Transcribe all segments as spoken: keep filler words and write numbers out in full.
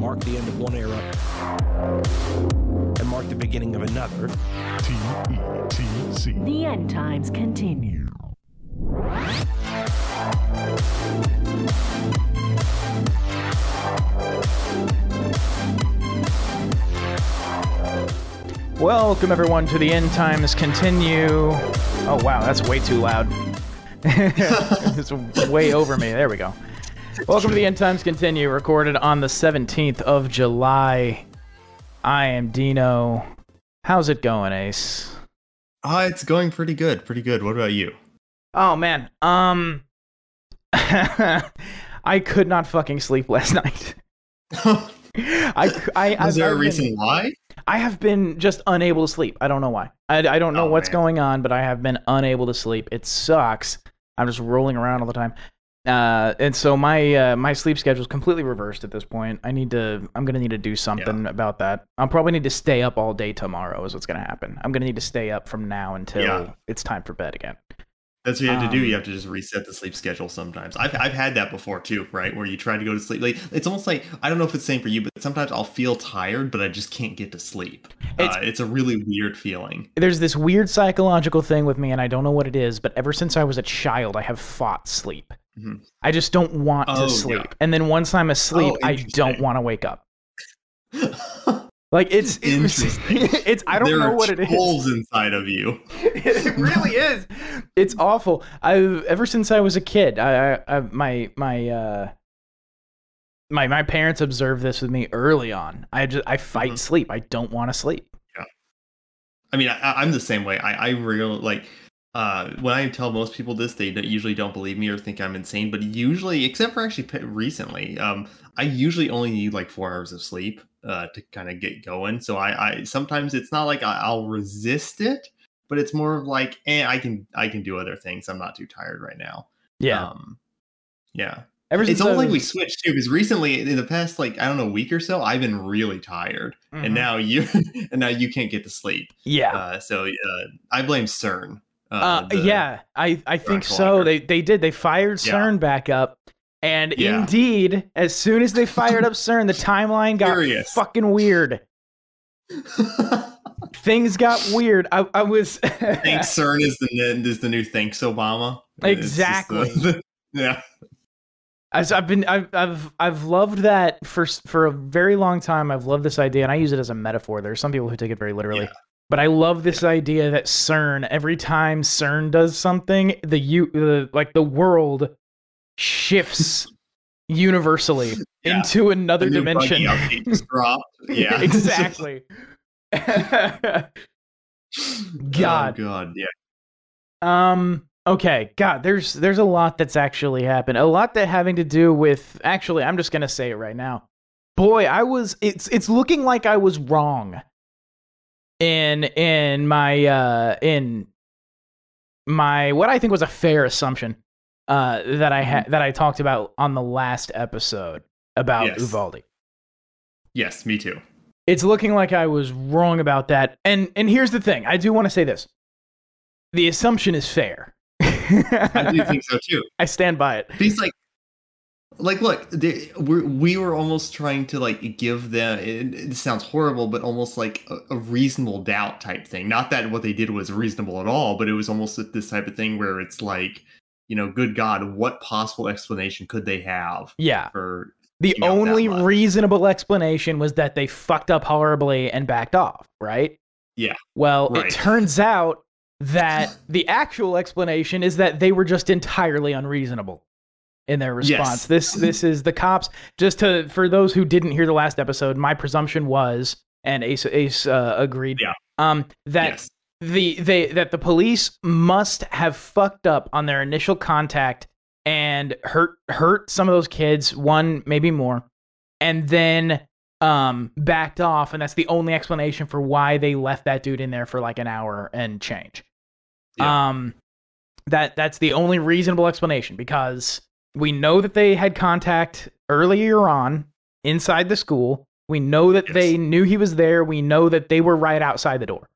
mark the end of one era and mark the beginning of another. T E T C. The end times continue. Welcome, everyone, to the End Times Continue. Oh, wow, that's way too loud. It's way over me. There we go. Welcome to the End Times Continue, recorded on the seventeenth of July. I am Dino. How's it going, Ace? Uh, it's going pretty good. Pretty good. What about you? Oh, man. Um, I could not fucking sleep last night. I, I, Is there I've, a reason been, why? I have been just unable to sleep. I don't know why. I, I don't know oh, what's man. going on, but I have been unable to sleep. It sucks. I'm just rolling around all the time. Uh, and so my uh, my sleep schedule is completely reversed at this point. I need to. I'm gonna need to do something yeah. about that. I'll probably need to stay up all day tomorrow. Is what's gonna happen. I'm gonna need to stay up from now until yeah. it's time for bed again. That's what you have um, to do. You have to just reset the sleep schedule sometimes. I've I've had that before too, right? Where you try to go to sleep. Like, it's almost like, I don't know if it's the same for you, but sometimes I'll feel tired, but I just can't get to sleep. It's, uh, it's a really weird feeling. There's this weird psychological thing with me, and I don't know what it is, but ever since I was a child, I have fought sleep. Mm-hmm. I just don't want oh, to sleep. Yeah. And then once I'm asleep, oh, I don't want to wake up. Like, it's, it's, it's, I don't there know what it is. There are holes inside of you. It, it really is. It's awful. I've, ever since I was a kid, I, I, I my, my, uh, my, my parents observed this with me early on. I just, I fight mm-hmm. sleep. I don't want to sleep. Yeah. I mean, I, I'm the same way. I, I really like, Uh, when I tell most people this, they usually don't believe me or think I'm insane, but usually, except for actually recently, um, I usually only need like four hours of sleep uh, to kind of get going. So I, I sometimes it's not like I, I'll resist it, but it's more of like, eh, I can I can do other things. I'm not too tired right now. Yeah. Um, yeah. Ever since it's only was... like we switched too, because recently in the past, like, I don't know, week or so, I've been really tired, mm-hmm. and now you and now you can't get to sleep. Yeah. Uh, so uh, I blame CERN. Uh, uh yeah, I, I think so. They they did. They fired CERN yeah. back up, and yeah. indeed, as soon as they fired up CERN, the timeline got Curious. fucking weird. Things got weird. I I was. Thanks, CERN is the is the new Thanks Obama. Exactly. The, yeah. As I've been, I've I've I've loved that for for a very long time. I've loved this idea, and I use it as a metaphor. There are some people who take it very literally. Yeah. But I love this idea that CERN, every time CERN does something, the you the, like the world shifts universally yeah. into another the dimension. Yeah, exactly. God. Oh, God. Yeah. Um. Okay. God. There's there's a lot that's actually happened. A lot that having to do with. Actually, I'm just gonna say it right now. Boy, I was. It's it's looking like I was wrong. In in my uh, in my what I think was a fair assumption uh, that I had that I talked about on the last episode about yes. Uvalde. Yes, me too. It's looking like I was wrong about that. And and here's the thing: I do want to say this. The assumption is fair. I do think so too. I stand by it. He's like. Like, look, they, we're, we were almost trying to, like, give them, it, it sounds horrible, but almost like a, a reasonable doubt type thing. Not that what they did was reasonable at all, but it was almost this type of thing where it's like, you know, good God, what possible explanation could they have? Yeah. For the only reasonable explanation was that they fucked up horribly and backed off, right? Yeah. Well, right. It turns out that the actual explanation is that they were just entirely unreasonable. In their response, yes. this this is the cops. Just to for those who didn't hear the last episode, my presumption was, and Ace Ace uh, agreed, yeah. um, that yes. the they that the police must have fucked up on their initial contact and hurt hurt some of those kids, one maybe more, and then um backed off, and that's the only explanation for why they left that dude in there for like an hour and change. Yeah. Um, that that's the only reasonable explanation because. We know that they had contact earlier on inside the school. We know that yes. they knew he was there. We know that they were right outside the door.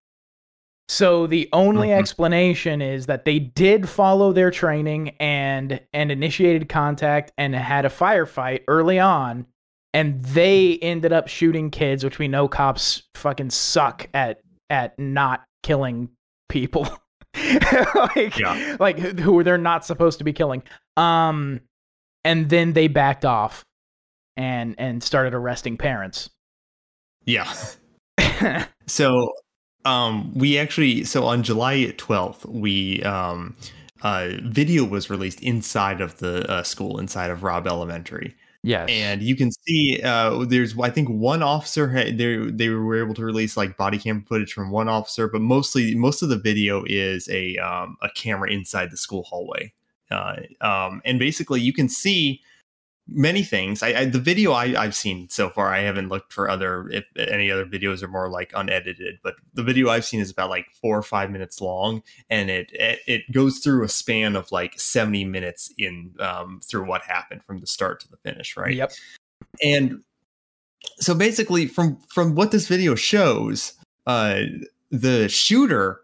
So the only mm-hmm. explanation is that they did follow their training and and initiated contact and had a firefight early on and they ended up shooting kids, which we know cops fucking suck at at not killing people. like, yeah. like who they're not supposed to be killing. Um, and then they backed off and and started arresting parents. Yeah. So, um, we actually, so on July twelfth, we, um, uh, video was released inside of the uh, school, inside of Robb Elementary. Yes. And you can see, uh, there's, I think one officer had, they, they were able to release like body cam footage from one officer, but mostly, most of the video is a, um, a camera inside the school hallway. Uh, um, and basically you can see many things. I, I the video I, I've seen so far, I haven't looked for other, if any other videos are more like unedited, but the video I've seen is about like four or five minutes long, and it it, it goes through a span of like seventy minutes in um through what happened from the start to the finish, right? Yep. And so basically from from what this video shows, uh the shooter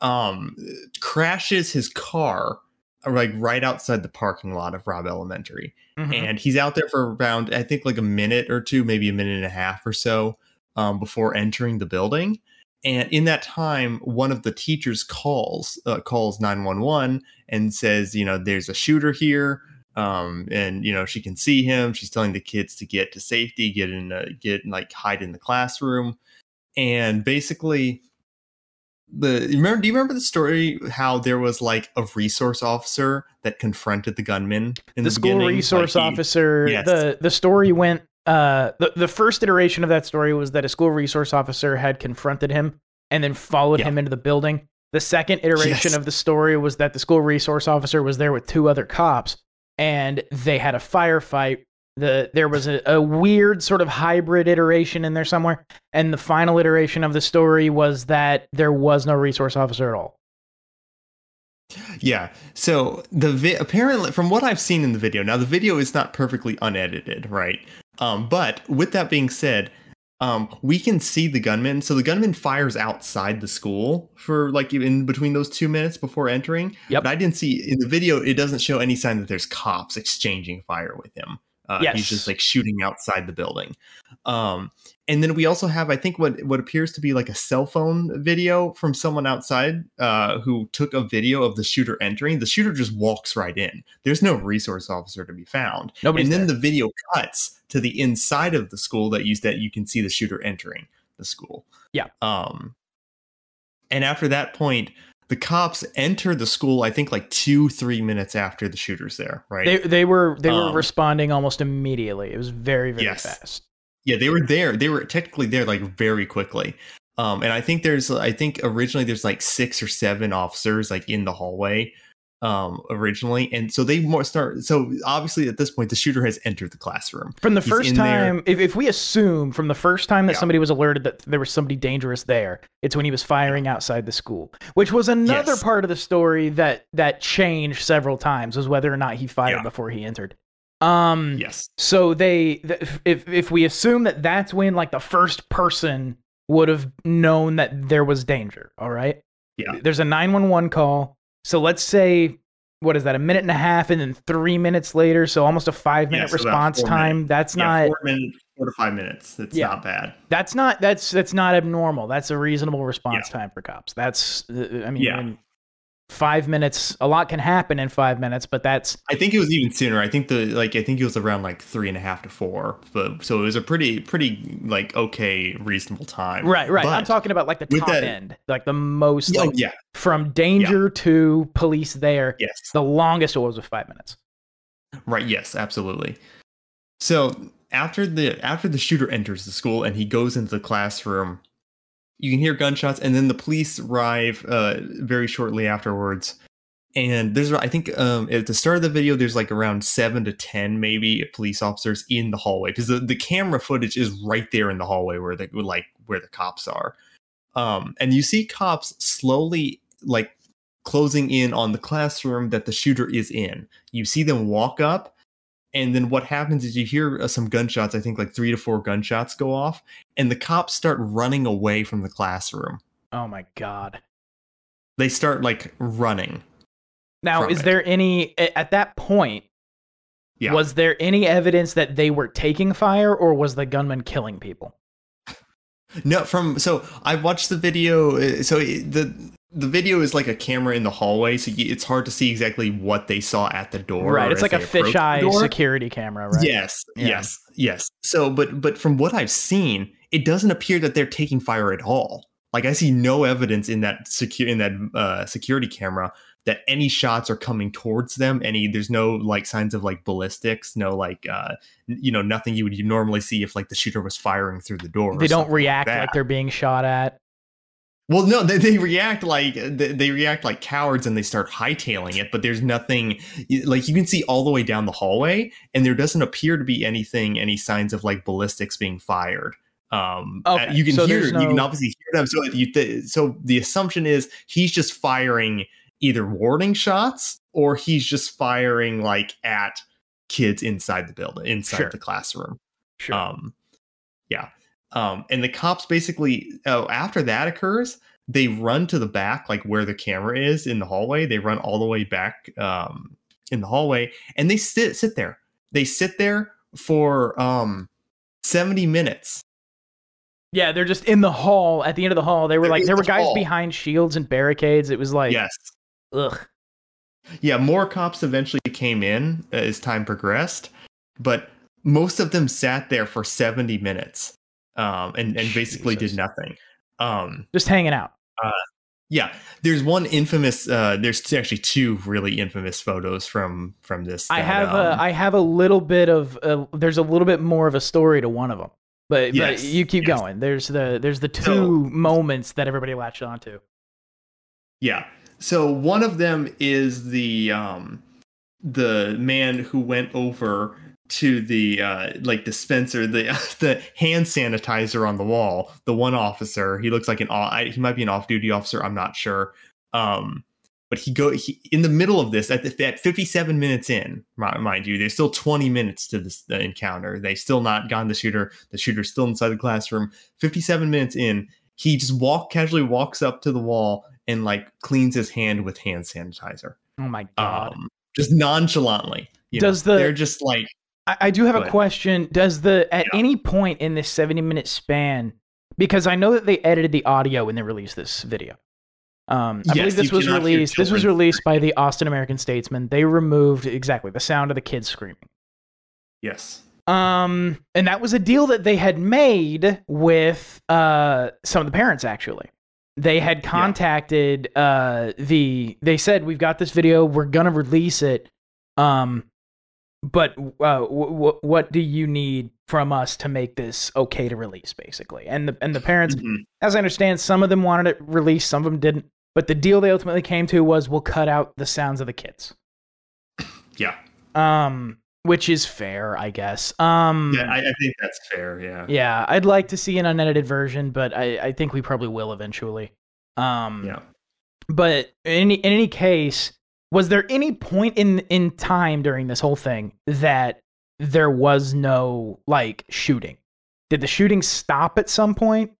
um crashes his car like right outside the parking lot of Robb Elementary. Mm-hmm. And he's out there for around, I think like a minute or two, maybe a minute and a half or so, um, before entering the building. And in that time, one of the teachers calls, uh, calls nine one one and says, you know, there's a shooter here. Um, and you know, she can see him. She's telling the kids to get to safety, get in, uh, get like hide in the classroom. And basically, The remember? Do you remember the story? How there was like a resource officer that confronted the gunman in the, the school beginning? resource like he, officer. Yes. The the story went. Uh, the the first iteration of that story was that a school resource officer had confronted him and then followed yeah. him into the building. The second iteration yes. of the story was that the school resource officer was there with two other cops and they had a firefight. The there was a, a weird sort of hybrid iteration in there somewhere, and the final iteration of the story was that there was no resource officer at all. Yeah. So the vi- apparently, from what I've seen in the video, now the video is not perfectly unedited, right? Um, but with that being said, um, we can see the gunman. So the gunman fires outside the school for like in between those two minutes before entering. Yep. But I didn't see in the video; it doesn't show any sign that there's cops exchanging fire with him. Uh, yes. He's just like shooting outside the building. Um, and then we also have, I think, what what appears to be like a cell phone video from someone outside uh, who took a video of the shooter entering. The shooter just walks right in. There's no resource officer to be found. Nobody's and then there. The video cuts to the inside of the school that you, that you can see the shooter entering the school. Yeah. Um, and after that point, the cops enter the school, I think, like two, three minutes after the shooter's there, right? They they were they were um, responding almost immediately. It was very, very yes. fast. Yeah, they were there. They were technically there, like, very quickly. Um, and I think there's, I think originally there's like six or seven officers, like, in the hallway um, originally. And so they more start. So obviously at this point, the shooter has entered the classroom. From the He's first time, if, if we assume from the first time that yeah. somebody was alerted that there was somebody dangerous there, it's when he was firing yeah. outside the school, which was another yes. part of the story that, that changed several times, was whether or not he fired yeah. before he entered. Um, yes. So they, if, if we assume that that's when like the first person would have known that there was danger. All right. Yeah. There's a nine one one call. So let's say, what is that, a minute and a half and then three minutes later, so almost a five-minute yeah, so response time. Minutes. That's yeah, not... Four, minutes, four to five minutes. It's yeah. not bad. That's not that's that's not abnormal. That's a reasonable response yeah. time for cops. That's, I mean, yeah. five minutes, a lot can happen in five minutes, but that's... I think it was even sooner. I think the like I think it was around like three and a half to four. But, so it was a pretty, pretty like, okay, reasonable time. Right, right. But I'm talking about like the top that, end, like the most... Yeah, like, yeah. From danger yeah. to police there. Yes. The longest it was was five minutes. Right. Yes, absolutely. So after the after the shooter enters the school and he goes into the classroom, you can hear gunshots. And then the police arrive uh, very shortly afterwards. And there's, I think um, at the start of the video, there's like around seven to ten, maybe police officers in the hallway, because the, the camera footage is right there in the hallway where the like where the cops are. Um, and you see cops slowly like closing in on the classroom that the shooter is in. You see them walk up, and then what happens is you hear uh, some gunshots. I think like three to four gunshots go off, and the cops start running away from the classroom. Oh my God. They start like running. Now, is there any, at that point, Yeah. Was there any evidence that they were taking fire, or was the gunman killing people? No, from so I watched the video. So the the video is like a camera in the hallway, so it's hard to see exactly what they saw at the door. Right, it's like a fisheye security camera, right? Yes, yeah. yes, yes. So, but but from what I've seen, it doesn't appear that they're taking fire at all. Like I see no evidence in that secu- in that uh, security camera that any shots are coming towards them. Any, there's no like signs of like ballistics, no like, uh, you know, nothing you would normally see if like the shooter was firing through the door. They don't react like, like they're being shot at. Well, no, they, they react like they, they react like cowards and they start hightailing it. But there's nothing like you can see all the way down the hallway, and there doesn't appear to be anything, any signs of like ballistics being fired. Um, okay. you can so hear, no... you can obviously hear them. So, you th- so the assumption is he's just firing either warning shots, or he's just firing like at kids inside the building, inside sure. the classroom. Sure. Um, yeah. Um, and the cops basically, oh, after that occurs, they run to the back, like where the camera is in the hallway. They run all the way back um, in the hallway, and they sit sit there. They sit there for um, seventy minutes. Yeah, they're just in the hall. At the end of the hall, they were they're like there were the guys hall. behind shields and barricades. It was like yes. Ugh. Yeah, more cops eventually came in as time progressed, but most of them sat there for seventy minutes um, and, and basically Jesus. did nothing. Um, Just hanging out. Uh, yeah, there's one infamous. Uh, there's actually two really infamous photos from from this. I that, have um, a I have a little bit of a, there's a little bit more of a story to one of them, but, yes, but you keep yes. going. There's the there's the two so, moments that everybody latched onto. Yeah. So one of them is the um, the man who went over to the uh, like dispenser, the the hand sanitizer on the wall. The one officer, he looks like an he might be an off-duty officer. I'm not sure, um, but he go he, in the middle of this at, the, at fifty-seven minutes in, mind you. There's still twenty minutes to this the encounter. They've still not gotten the shooter. The shooter's still inside the classroom. fifty-seven minutes in, he just walk casually walks up to the wall and like cleans his hand with hand sanitizer. Oh my god! Um, just nonchalantly. You Does know, the they're just like? I, I do have a ahead. question. Does the at yeah. any point in this seventy-minute span? Because I know that they edited the audio when they released this video. Um, I yes, believe this was released. This was released by the Austin American-Statesman. They removed exactly the sound of the kids screaming. Yes. Um, and that was a deal that they had made with uh some of the parents actually. They had contacted yeah. uh, the, they said, we've got this video, we're going to release it, um, but uh, w- w- what do you need from us to make this okay to release, basically? And the and the parents, mm-hmm. as I understand, some of them wanted it released, some of them didn't, but the deal they ultimately came to was, we'll cut out the sounds of the kids. Yeah. Um, which is fair, I guess. Um, yeah, I, I think that's fair, yeah. Yeah, I'd like to see an unedited version, but I, I think we probably will eventually. Um, yeah. But in any, in any case, was there any point in, in time during this whole thing that there was no, like, shooting? Did the shooting stop at some point?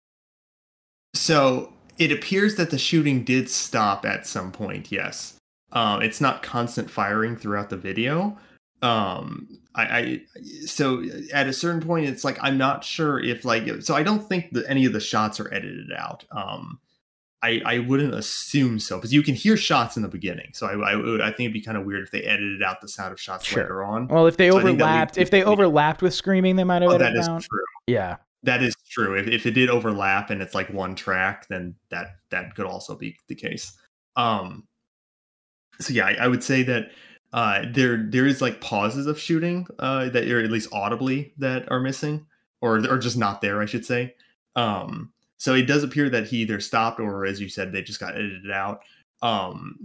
So, it appears that the shooting did stop at some point, yes. Um, it's not constant firing throughout the video. Um, I, I, so at a certain point, it's like, I'm not sure if like, so I don't think that any of the shots are edited out. Um, I, I wouldn't assume so, because you can hear shots in the beginning. So I, I would, I think it'd be kind of weird if they edited out the sound of shots sure. later on. Well, if they so overlapped, we, if they overlapped with screaming, they might have oh, edited that out. Is true. Yeah, that is true. If, if it did overlap and it's like one track, then that, that could also be the case. Um, so yeah, I, I would say that, Uh, there, there is like pauses of shooting uh, that are at least audibly that are missing, or are just not there, I should say. Um, so it does appear that he either stopped, or as you said, they just got edited out. Um,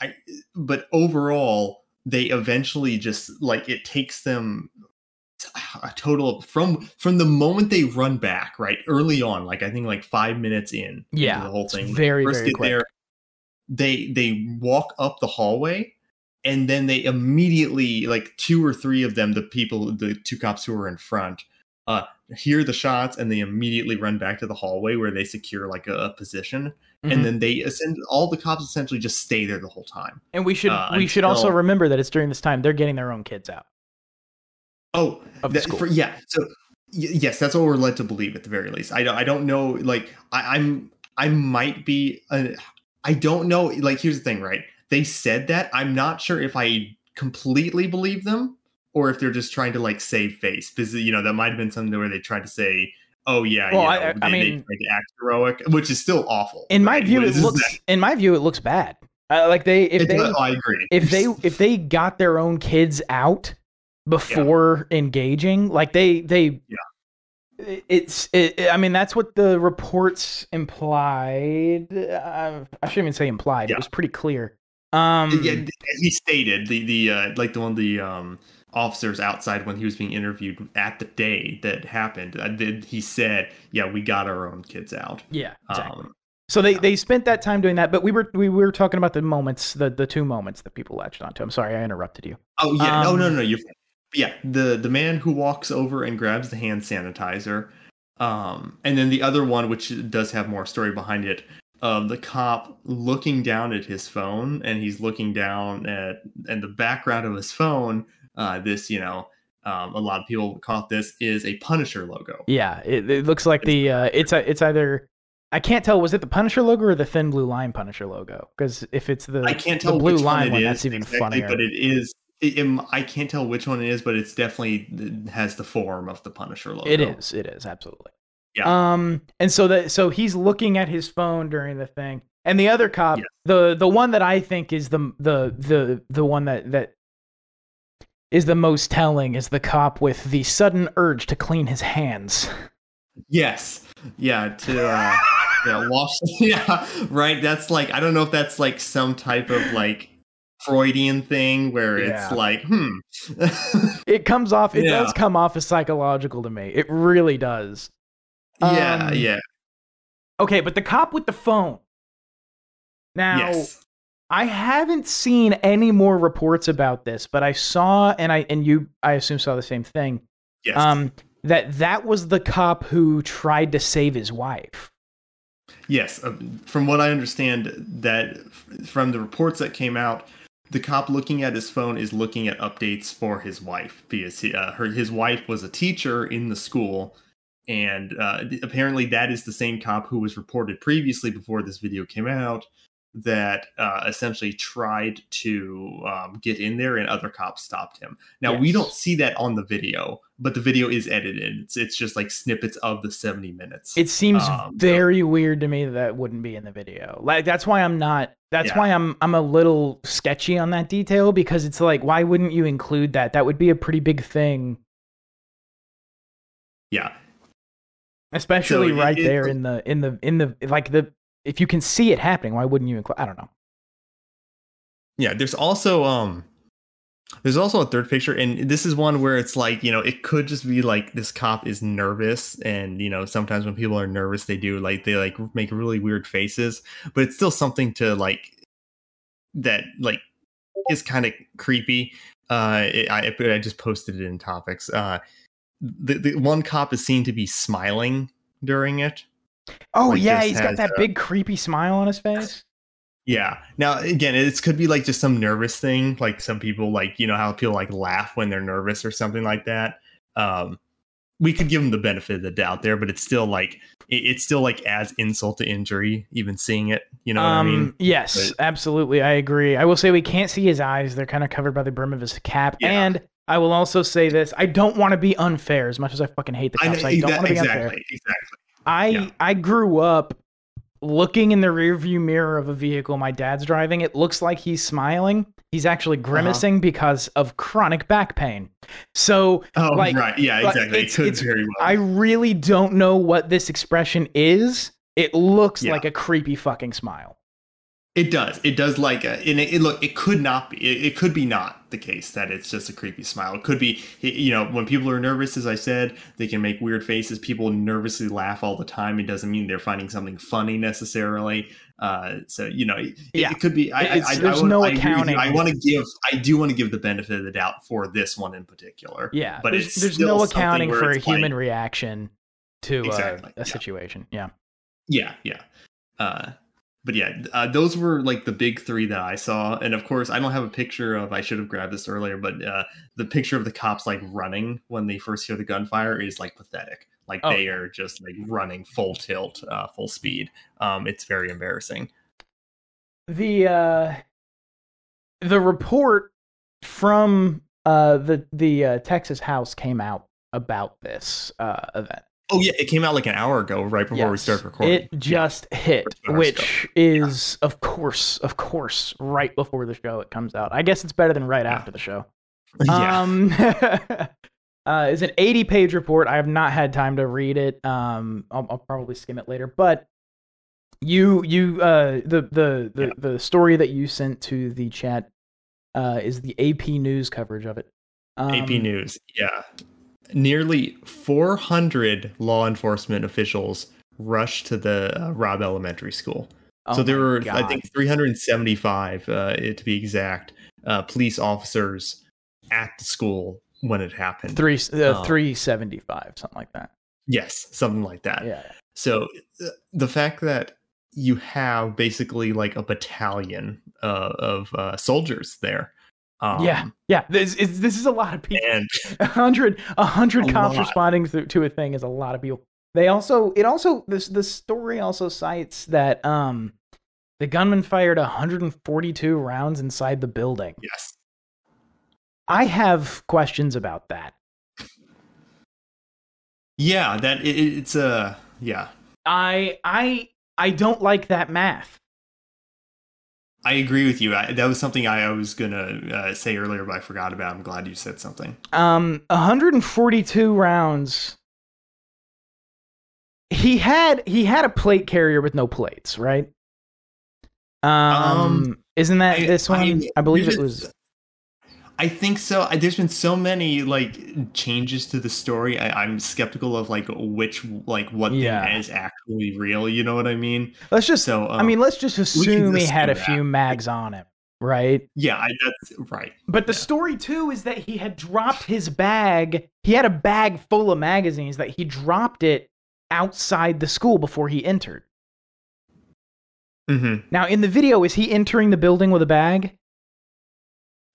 I, but overall, they eventually just like it takes them a total of, from from the moment they run back, right, early on, like I think like five minutes in, yeah, into the whole thing. Very, first very get quick. There, they they walk up the hallway. And then they immediately, like two or three of them, the people, the two cops who were in front, uh, hear the shots, and they immediately run back to the hallway where they secure like a, a position. Mm-hmm. And then they, all the cops essentially just stay there the whole time. And we should uh, we until, should also remember that it's during this time they're getting their own kids out. Oh, of the that, for, yeah. So y- yes, that's what we're led to believe at the very least. I don't, I don't know. Like I, I'm, I might be, a, I don't know. Like, here's the thing, right? They said that. I'm not sure if I completely believe them or if they're just trying to like save face. Because, you know, that might've been something where they tried to say, oh yeah, well, you know, I, they, I mean, they tried to act heroic, which is still awful. In right? my view, it looks, that? in my view, it looks bad. Uh, like they, if it's, they, uh, I agree. if they, if they got their own kids out before yeah. engaging, like they, they, yeah. it's, it, I mean, that's what the reports implied. Uh, I shouldn't even say implied. Yeah. It was pretty clear. Um, yeah, he stated the, the, uh, like the one, the, um, officers outside when he was being interviewed at the day that happened, I did, he said, yeah, we got our own kids out. Yeah, exactly. Um, so they, yeah. they spent that time doing that, but we were, we were talking about the moments, the, the two moments that people latched onto. I'm sorry, I interrupted you. Oh yeah. Um, no, no, no. You're fine. Yeah. The, the man who walks over and grabs the hand sanitizer. Um, and then the other one, which does have more story behind it, of the cop looking down at his phone, and he's looking down at, and the background of his phone, Uh, this, you know, um, a lot of people caught this, is a Punisher logo. Yeah, it, it looks like the, uh, it's a, it's either, I can't tell, was it the Punisher logo or the thin blue line Punisher logo? Because if it's the, I can't tell the blue which line one, it one is, that's even exactly, funnier. But it is, it, it, I can't tell which one it is, but it's definitely it has the form of the Punisher logo. It is, it is, absolutely. Yeah. Um, and so that, so he's looking at his phone during the thing. And the other cop, yes. the, the one that I think is the, the, the, the one that, that, is the most telling is the cop with the sudden urge to clean his hands. Yes. Yeah. To uh, yeah, wash. Yeah. Right. That's like, I don't know if that's like some type of like Freudian thing where yeah. it's like, hmm. It comes off. It yeah. does come off as psychological to me. It really does. Yeah. Um, yeah. Okay. But the cop with the phone. Now. Yes. I haven't seen any more reports about this, but I saw, and I and you, I assume, saw the same thing. Yes. Um, that that was the cop who tried to save his wife. Yes, uh, from what I understand, that f- from the reports that came out, the cop looking at his phone is looking at updates for his wife because he, uh, her his wife was a teacher in the school, and uh, apparently that is the same cop who was reported previously before this video came out. That uh, essentially tried to um, get in there, and other cops stopped him. Now yes. we don't see that on the video, but the video is edited. It's it's just like snippets of the seventy minutes. It seems um, very so. weird to me that wouldn't be in the video. Like that's why I'm not. That's yeah. why I'm I'm a little sketchy on that detail because it's like why wouldn't you include that? That would be a pretty big thing. Yeah, especially so it, right it, there it, in the in the in the like the. If you can see it happening, why wouldn't you include? I don't know. Yeah, there's also um, there's also a third picture, and this is one where it's like you know it could just be like this cop is nervous, and you know sometimes when people are nervous, they do like they like make really weird faces, but it's still something to like that like is kind of creepy. Uh, it, I I just posted it in topics. Uh, the the one cop is seen to be smiling during it. Oh, like yeah, he's got that a, big creepy smile on his face. Yeah. Now, again, it could be like just some nervous thing. Like some people like, you know, how people like laugh when they're nervous or something like that. Um, we could give him the benefit of the doubt there, but it's still like it, it's still like adds insult to injury, even seeing it. You know um, what I mean? Yes, but, absolutely. I agree. I will say we can't see his eyes. They're kind of covered by the brim of his cap. Yeah. And I will also say this. I don't want to be unfair as much as I fucking hate the cops. I, I don't want to be exactly, unfair. Exactly. I yeah. I grew up looking in the rearview mirror of a vehicle my dad's driving. It looks like he's smiling. He's actually grimacing uh-huh. because of chronic back pain. So, oh, like, right. yeah, like, exactly. It's, it could it's, very well. I really don't know what this expression is. It looks yeah. like a creepy fucking smile. It does. It does like a, and it, it look. It could not be. It, it could be not the case that it's just a creepy smile. It could be. You know, when people are nervous, as I said, they can make weird faces. People nervously laugh all the time. It doesn't mean they're finding something funny necessarily. Uh, so you know, it, yeah. it could be. I, I, I, there's I, I, no I, accounting. I, I want to give. I do want to give the benefit of the doubt for this one in particular. Yeah, but there's, it's there's no accounting for a human like, reaction to exactly, uh, a yeah. situation. Yeah. Yeah. Yeah. Uh, But yeah, uh, those were like the big three that I saw. And of course, I don't have a picture of, I should have grabbed this earlier, but uh, the picture of the cops like running when they first hear the gunfire is like pathetic. Like oh. They are just like running full tilt, uh, full speed. Um, it's very embarrassing. The uh, the report from uh, the, the uh, Texas House came out about this uh, event. Oh, yeah, it came out like an hour ago, right before yes, we started recording. It just yeah. hit, which is, yeah. of course, of course, right before the show it comes out. I guess it's better than right yeah. after the show. Yeah. Um, uh, it's an eighty-page report. I have not had time to read it. Um, I'll, I'll probably skim it later. But you, you, uh, the the the, yeah. the story that you sent to the chat uh, is the A P News coverage of it. Um, A P News, yeah. Nearly four hundred law enforcement officials rushed to the uh, Robb Elementary School. Oh so there were, God. I think, three hundred seventy-five, uh, to be exact, uh, police officers at the school when it happened. Three, uh, um, three seventy-five, something like that. Yes, something like that. Yeah. So uh, the fact that you have basically like a battalion uh, of uh, soldiers there. Um, yeah, yeah. This is this is a lot of people. A hundred, a hundred cops lot. responding to, to a thing is a lot of people. They also, it also, this the story also cites that um, the gunman fired one hundred forty-two rounds inside the building. Yes, I have questions about that. Yeah, that it, it's a uh, yeah. I I I don't like that math. I agree with you. I, that was something I was going to uh, say earlier, but I forgot about. I'm glad you said something. Um, one hundred forty-two rounds. He had he had a plate carrier with no plates, right? Um, um isn't that I, this one? I, I believe it was. I think so. I, there's been so many like changes to the story. I, I'm skeptical of like which like what yeah. thing is actually real. You know what I mean? Let's just. So um, I mean, let's just assume he had a that. few mags on him, right? Yeah, I, that's right. But the yeah. story too is that he had dropped his bag. He had a bag full of magazines that he dropped it outside the school before he entered. Mm-hmm. Now, in the video, is he entering the building with a bag?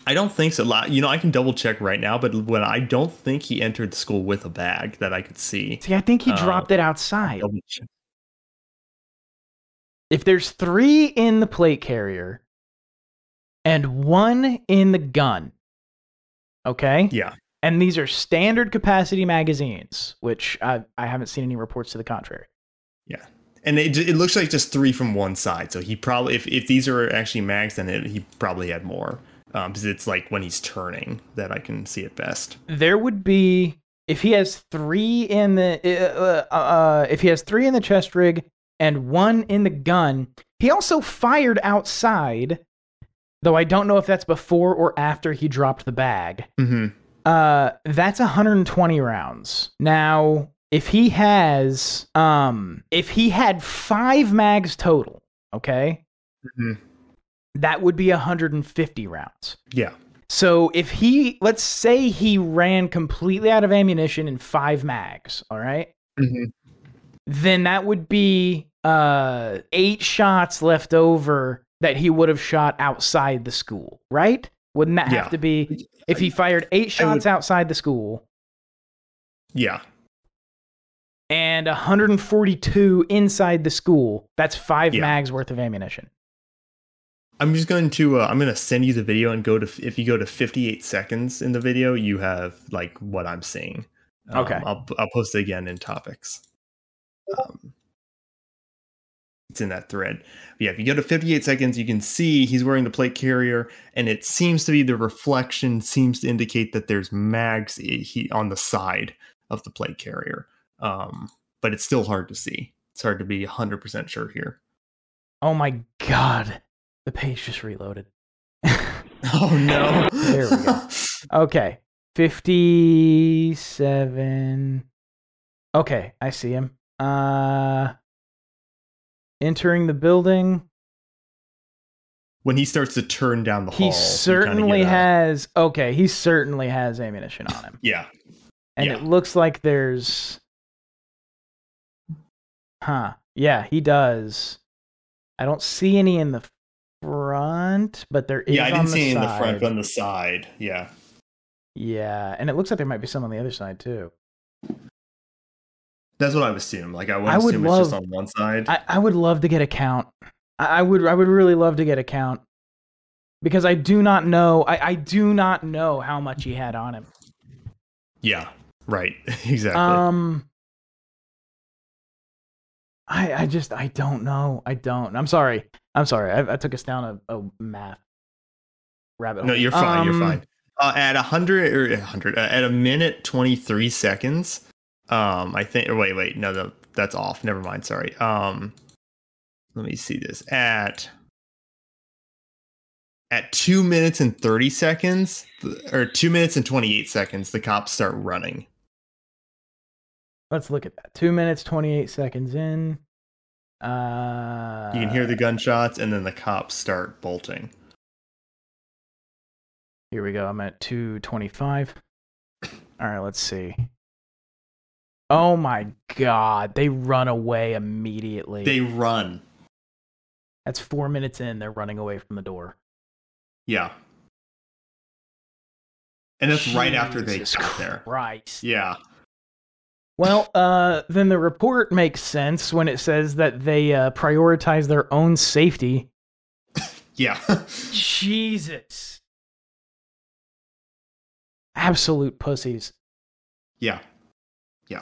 I don't think so. You know, I can double check right now, but when I don't think he entered the school with a bag that I could see. See, I think he dropped uh, it outside. If there's three in the plate carrier and one in the gun, okay? Yeah. And these are standard capacity magazines, which I, I haven't seen any reports to the contrary. Yeah. And it, it looks like just three from one side. So he probably, if, if these are actually mags, then it, he probably had more. Um, because it's like when he's turning that I can see it best. There would be, if he has three in the uh, uh, uh, if he has three in the chest rig and one in the gun. He also fired outside, though I don't know if that's before or after he dropped the bag. Mm-hmm. Uh, that's one hundred twenty rounds. Now, if he has, um, if he had five mags total, okay. Mm-hmm. That would be one hundred fifty rounds. Yeah. So if he, let's say he ran completely out of ammunition in five mags, all right? Mm-hmm. Then that would be uh, eight shots left over that he would have shot outside the school, right? Wouldn't that yeah. have to be, if he fired eight shots would, outside the school? Yeah. And one hundred forty-two inside the school, that's five yeah. mags worth of ammunition. I'm just going to, uh, I'm going to send you the video and go to, if you go to fifty-eight seconds in the video, you have like what I'm seeing. Um, okay. I'll, I'll post it again in topics. Um, it's in that thread. But yeah. If you go to fifty-eight seconds, you can see he's wearing the plate carrier and it seems to be the reflection seems to indicate that there's mags he, on the side of the plate carrier. Um, but it's still hard to see. It's hard to be a hundred percent sure here. Oh my God. The page just reloaded. Oh, no. There we go. Okay. fifty-seven. Okay, I see him. Uh, entering the building. When he starts to turn down the hall. He certainly has... Okay, he certainly has ammunition on him. Yeah. And yeah. it looks like there's... Huh. Yeah, he does. I don't see any in the front, but there is. Yeah, I didn't see any in the front, but on the side. Yeah. Yeah, and it looks like there might be some on the other side too. That's what I would assume. Like I would I assume would love, it's just on one side. I, I would love to get a count. I, I would. I would really love to get a count because I do not know. I, I do not know how much he had on him. Yeah. Right. Exactly. Um. I I just I don't know. I don't. I'm sorry. I'm sorry. I, I took us down a, a math rabbit hole. No, you're fine. Um, you're fine. Uh, at a hundred or a hundred uh, at a minute twenty-three seconds. Um, I think, or wait, wait, no, no, that's off. Never mind. Sorry. Um, let me see this at, at two minutes and thirty seconds or two minutes and twenty-eight seconds, the cops start running. Let's look at that. Two minutes, twenty-eight seconds in, uh, you can hear the gunshots and then the cops start bolting. Here we go. I'm at two twenty-five. All right, let's see. Oh my God, they run away immediately. They run. That's four minutes in, they're running away from the door. Yeah. And that's Jesus right after they got Christ. there. Right. Yeah. Well, uh, then the report makes sense when it says that they uh, prioritize their own safety. Yeah. Jesus. Absolute pussies. Yeah. Yeah.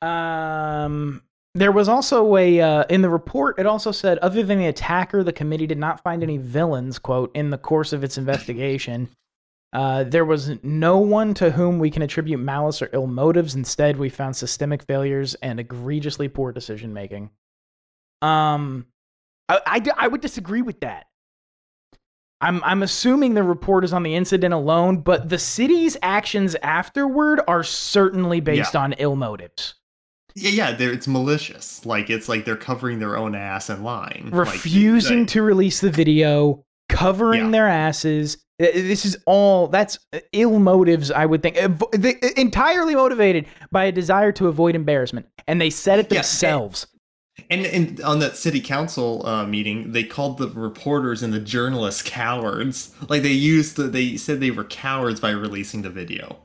Um, there was also a, uh, in the report, it also said, other than the attacker, the committee did not find any villains, quote, in the course of its investigation. Uh, there was no one to whom we can attribute malice or ill motives. Instead, we found systemic failures and egregiously poor decision-making. Um, I, I, I would disagree with that. I'm I'm assuming the report is on the incident alone, but the city's actions afterward are certainly based yeah. on ill motives. Yeah, yeah, they're, it's malicious. Like it's like they're covering their own ass and lying, refusing like, they, to release the video, covering yeah. their asses. This is all that's ill motives, I would think, they're entirely motivated by a desire to avoid embarrassment, and they said it themselves. Yeah, they, And, and on that city council uh, meeting, they called the reporters and the journalists cowards. Like they used, the, they said they were cowards by releasing the video.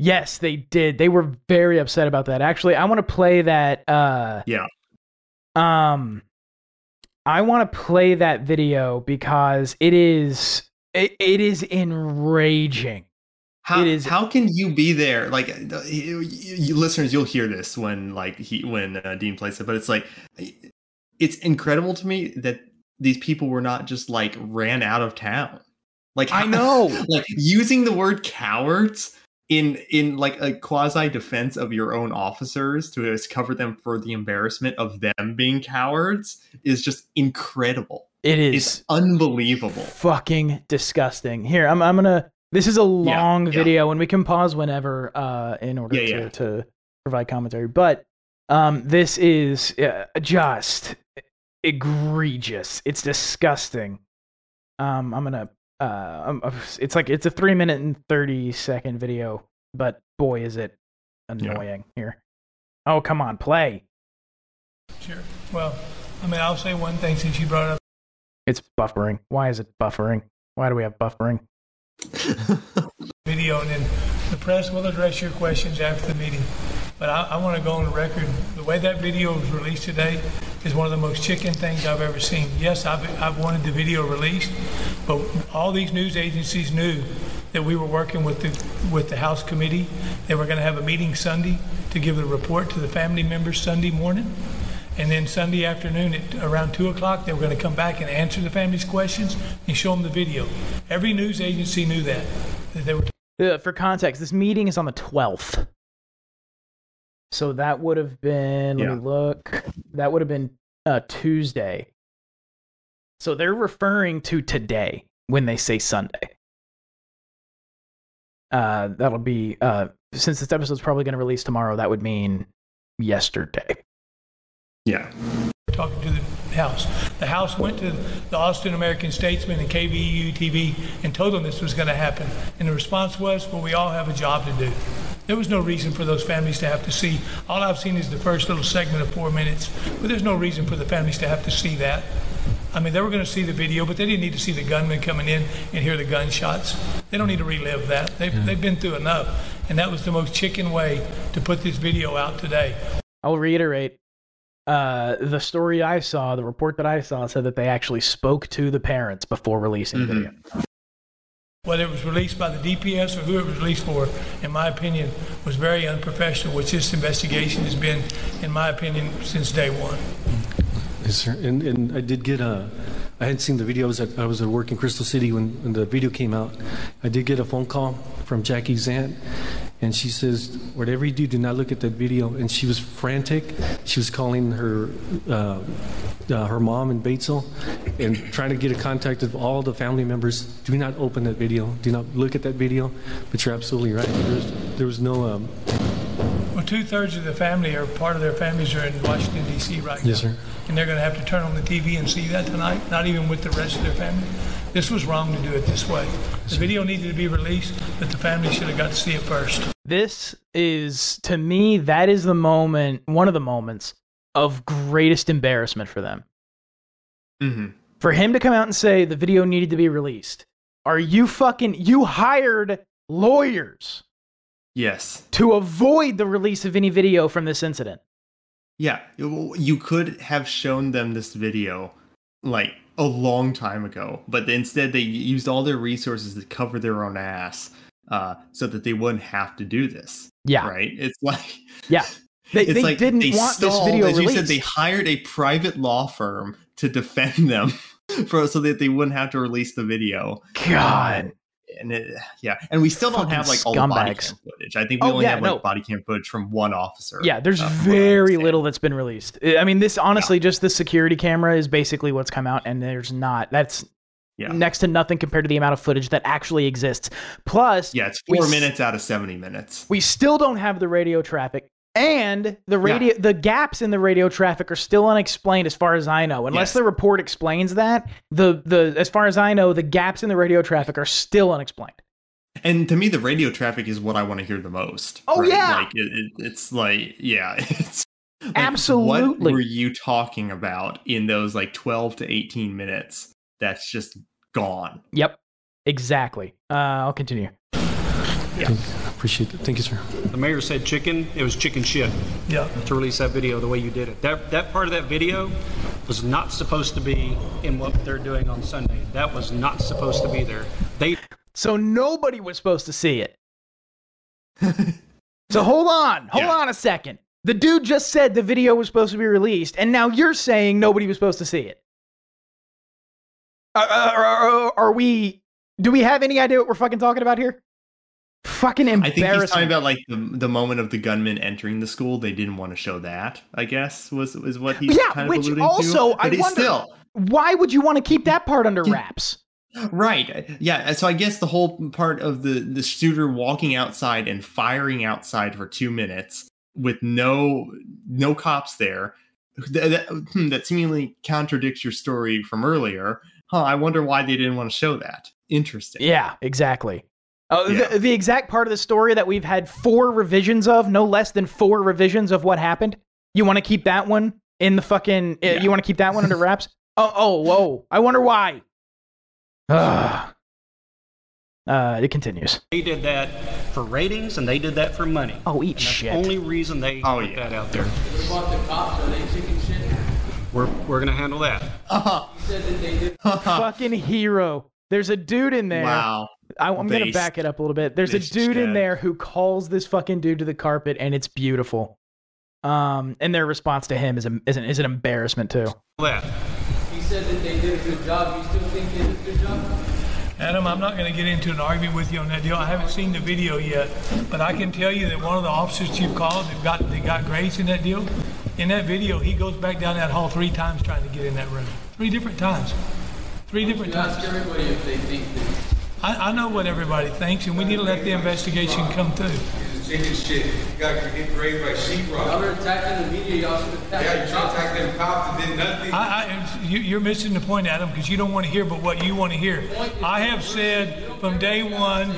Yes, they did. They were very upset about that. Actually, I want to play that. Uh, yeah. Um, I want to play that video because it is it, it is enraging. How, it is, how can you be there? Like, you, you, listeners, you'll hear this when like he when uh, Dean plays it, but it's like it's incredible to me that these people were not just like ran out of town. Like I know, like using the word cowards in in like a quasi defense of your own officers to cover them for the embarrassment of them being cowards is just incredible. It is it's unbelievable, fucking disgusting. Here, I'm I'm gonna. This is a long yeah, yeah. video, and we can pause whenever uh, in order yeah, to, yeah. to provide commentary. But um, this is uh, just egregious. It's disgusting. Um, I'm gonna. Uh, I'm, it's like it's a three minute and thirty second video, but boy, is it annoying yeah. here. Oh, come on, play. Sure. Well, I mean, I'll say one thing since you brought it up. It's buffering. Why is it buffering? Why do we have buffering? Video, and then the press will address your questions after the meeting. But I, I want to go on the record. The way that video was released today is one of the most chicken things I've ever seen. Yes, I've, I've wanted the video released, but all these news agencies knew that we were working with the with the House committee. They were going to have a meeting Sunday to give the report to the family members Sunday morning. And then Sunday afternoon at around two o'clock, they were going to come back and answer the family's questions and show them the video. Every news agency knew that. that they were t- uh, for context, this meeting is on the twelfth. So that would have been, yeah. let me look, that would have been uh, Tuesday. So they're referring to today when they say Sunday. Uh, that'll be, uh, since this episode's probably going to release tomorrow, that would mean yesterday. Yeah. Talking to the House. The House went to the Austin American-Statesman and K V U T V and told them this was going to happen. And the response was, well, we all have a job to do. There was no reason for those families to have to see. All I've seen is the first little segment of four minutes, but there's no reason for the families to have to see that. I mean, they were going to see the video, but they didn't need to see the gunman coming in and hear the gunshots. They don't need to relive that. They've, yeah. they've been through enough. And that was the most chicken way to put this video out today. I'll reiterate. Uh, the story I saw, the report that I saw, said that they actually spoke to the parents before releasing mm-hmm. the video. Whether it was released by the D P S or who it was released for, in my opinion, was very unprofessional, which this investigation has been, in my opinion, since day one. Yes, sir. And, and I did get a... I hadn't seen the video. I was at, I was at work in Crystal City when, when the video came out. I did get a phone call from Jackie's aunt, and she says, whatever you do, do not look at that video. And she was frantic. She was calling her uh, uh, her mom in Batesville and trying to get a contact of all the family members. Do not open that video. Do not look at that video. But you're absolutely right. There was, there was no... Um, well, two-thirds of the family or part of their families are in Washington, D C right now. Yes, sir. And they're going to have to turn on the T V and see that tonight, not even with the rest of their family. This was wrong to do it this way. The video needed to be released, but the family should have got to see it first. This is, to me, that is the moment, one of the moments of greatest embarrassment for them. Mm-hmm. For him to come out and say the video needed to be released. Are you fucking, you hired lawyers. Yes. To avoid the release of any video from this incident. Yeah, you could have shown them this video, like, a long time ago. But instead, they used all their resources to cover their own ass uh, so that they wouldn't have to do this. Yeah. Right? It's like... Yeah. They, it's they like didn't they want stalled, this video as released. You said, they hired a private law firm to defend them for, so that they wouldn't have to release the video. God. Um, and it, yeah, and we still don't Fucking have like all scumbags. The body cam footage. I think we oh, only yeah, have like no. body cam footage from one officer. Yeah, there's uh, very little that's been released. I mean, this honestly, yeah. just the security camera is basically what's come out, and there's not. That's yeah. next to nothing compared to the amount of footage that actually exists. Plus, yeah, it's four we, minutes out of seventy minutes. We still don't have the radio traffic, and the radio yeah. the gaps in the radio traffic are still unexplained, as far as I know. Unless yes. the report explains that, the the as far as I know, the gaps in the radio traffic are still unexplained. And to me, the radio traffic is what I want to hear the most. Oh right? yeah, like it, it, it's like yeah, it's like, absolutely. What were you talking about in those like twelve to eighteen minutes? That's just gone. Yep, exactly. Uh, I'll continue. Yeah. Appreciate it. Thank you, sir. The mayor said chicken. It was chicken shit. Yeah. To release that video the way you did it. That that part of that video was not supposed to be in what they're doing on Sunday. That was not supposed to be there. They. So nobody was supposed to see it. So hold on. Hold yeah. on a second. The dude just said the video was supposed to be released, and now you're saying nobody was supposed to see it. Are, are, are, are we... Do we have any idea what we're fucking talking about here? Fucking embarrassing. I think he's talking about like the, the moment of the gunman entering the school. They didn't want to show that, I guess, was was what he's yeah, kind of alluding also, to. But I wonder, still, why would you want to keep that part under wraps? Right. Yeah. So I guess the whole part of the, the shooter walking outside and firing outside for two minutes with no no cops there, that, that, that seemingly contradicts your story from earlier. Huh, I wonder why they didn't want to show that. Interesting. Yeah, exactly. Uh, yeah. the, the exact part of the story that we've had four revisions of, no less than four revisions of what happened. You want to keep that one in the fucking, yeah. you want to keep that one under wraps? oh, oh, whoa. I wonder why. Uh, it continues. They did that for ratings and they did that for money. Oh, eat and shit. The only reason they oh, put yeah. that out there. They want the cops, are they chicken shit? We're, we're going to handle that. Uh-huh. You said that they did. Uh-huh. Fucking hero. There's a dude in there. Wow. I, I'm going to back it up a little bit. There's a dude in there who calls this fucking dude to the carpet, and it's beautiful. Um, and their response to him is a, is an, is an embarrassment, too. He said that they did a good job. You still think they did a good job? Adam, I'm not going to get into an argument with you on that deal. I haven't seen the video yet, but I can tell you that one of the officers you've called, they've got, they got grades in that deal. In that video, he goes back down that hall three times trying to get in that room. Three different times. Three different times. Ask everybody if they think this. I, I know what everybody thinks, and we need to let the investigation come through. Chicken shit. You got to get grazed by sheetrock. Y'all are attacking the media. Y'all should attack. Yeah, you should attack them cops that did nothing. I, I, you, you're missing the point, Adam, because you don't want to hear but what you want to hear. I have said from day one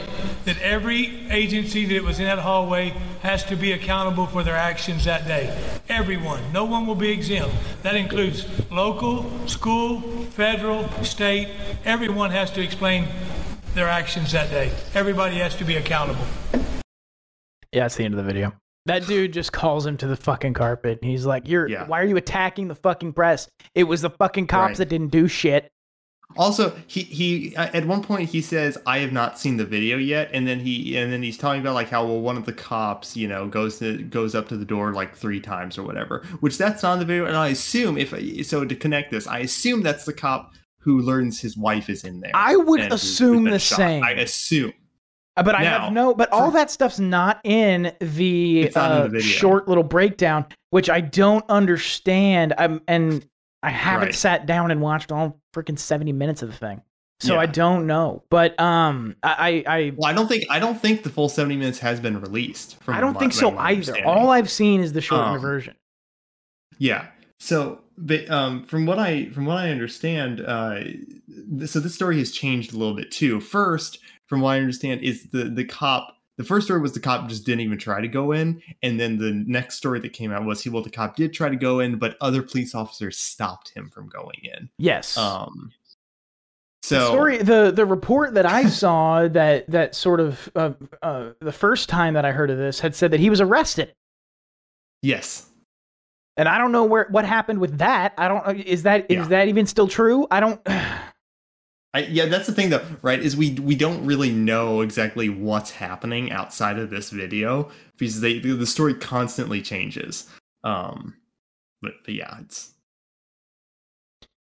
that every agency that was in that hallway has to be accountable for their actions that day. Everyone. No one will be exempt. That includes local, school, federal, state. Everyone has to explain their actions that day. Everybody has to be accountable. Yeah, that's the end of the video. That dude just calls him to the fucking carpet. And he's like, "You're yeah. why are you attacking the fucking press? It was the fucking cops right. that didn't do shit." Also, he he at one point he says, "I have not seen the video yet," and then he and then he's talking about like how well one of the cops, you know, goes to goes up to the door like three times or whatever, which that's not in the video. And I assume if so to connect this, I assume that's the cop who learns his wife is in there. I would assume the shot. same. I assume. But I now, have no, but all that stuff's not in the, uh, in the short little breakdown, which I don't understand. I'm, and I haven't right. sat down and watched all freaking seventy minutes of the thing. So yeah. I don't know, but, um, I, I, well, I don't think, I don't think the full seventy minutes has been released. From I don't my, think so either. All I've seen is the shortened um, version. Yeah. So, but, um, from what I, from what I understand, uh, so this story has changed a little bit too. First, from what I understand, is the, the cop, the first story was the cop just didn't even try to go in. And then the next story that came out was, he, well, the cop did try to go in, but other police officers stopped him from going in. Yes. Um, so the story, the, the report that I saw that, that sort of, uh, uh, the first time that I heard of this had said that he was arrested. Yes. And I don't know where, what happened with that. I don't, is that, yeah. is that even still true? I don't. I, yeah, that's the thing, though, right, is we we don't really know exactly what's happening outside of this video because they, the story constantly changes. Um, but, but yeah, it's...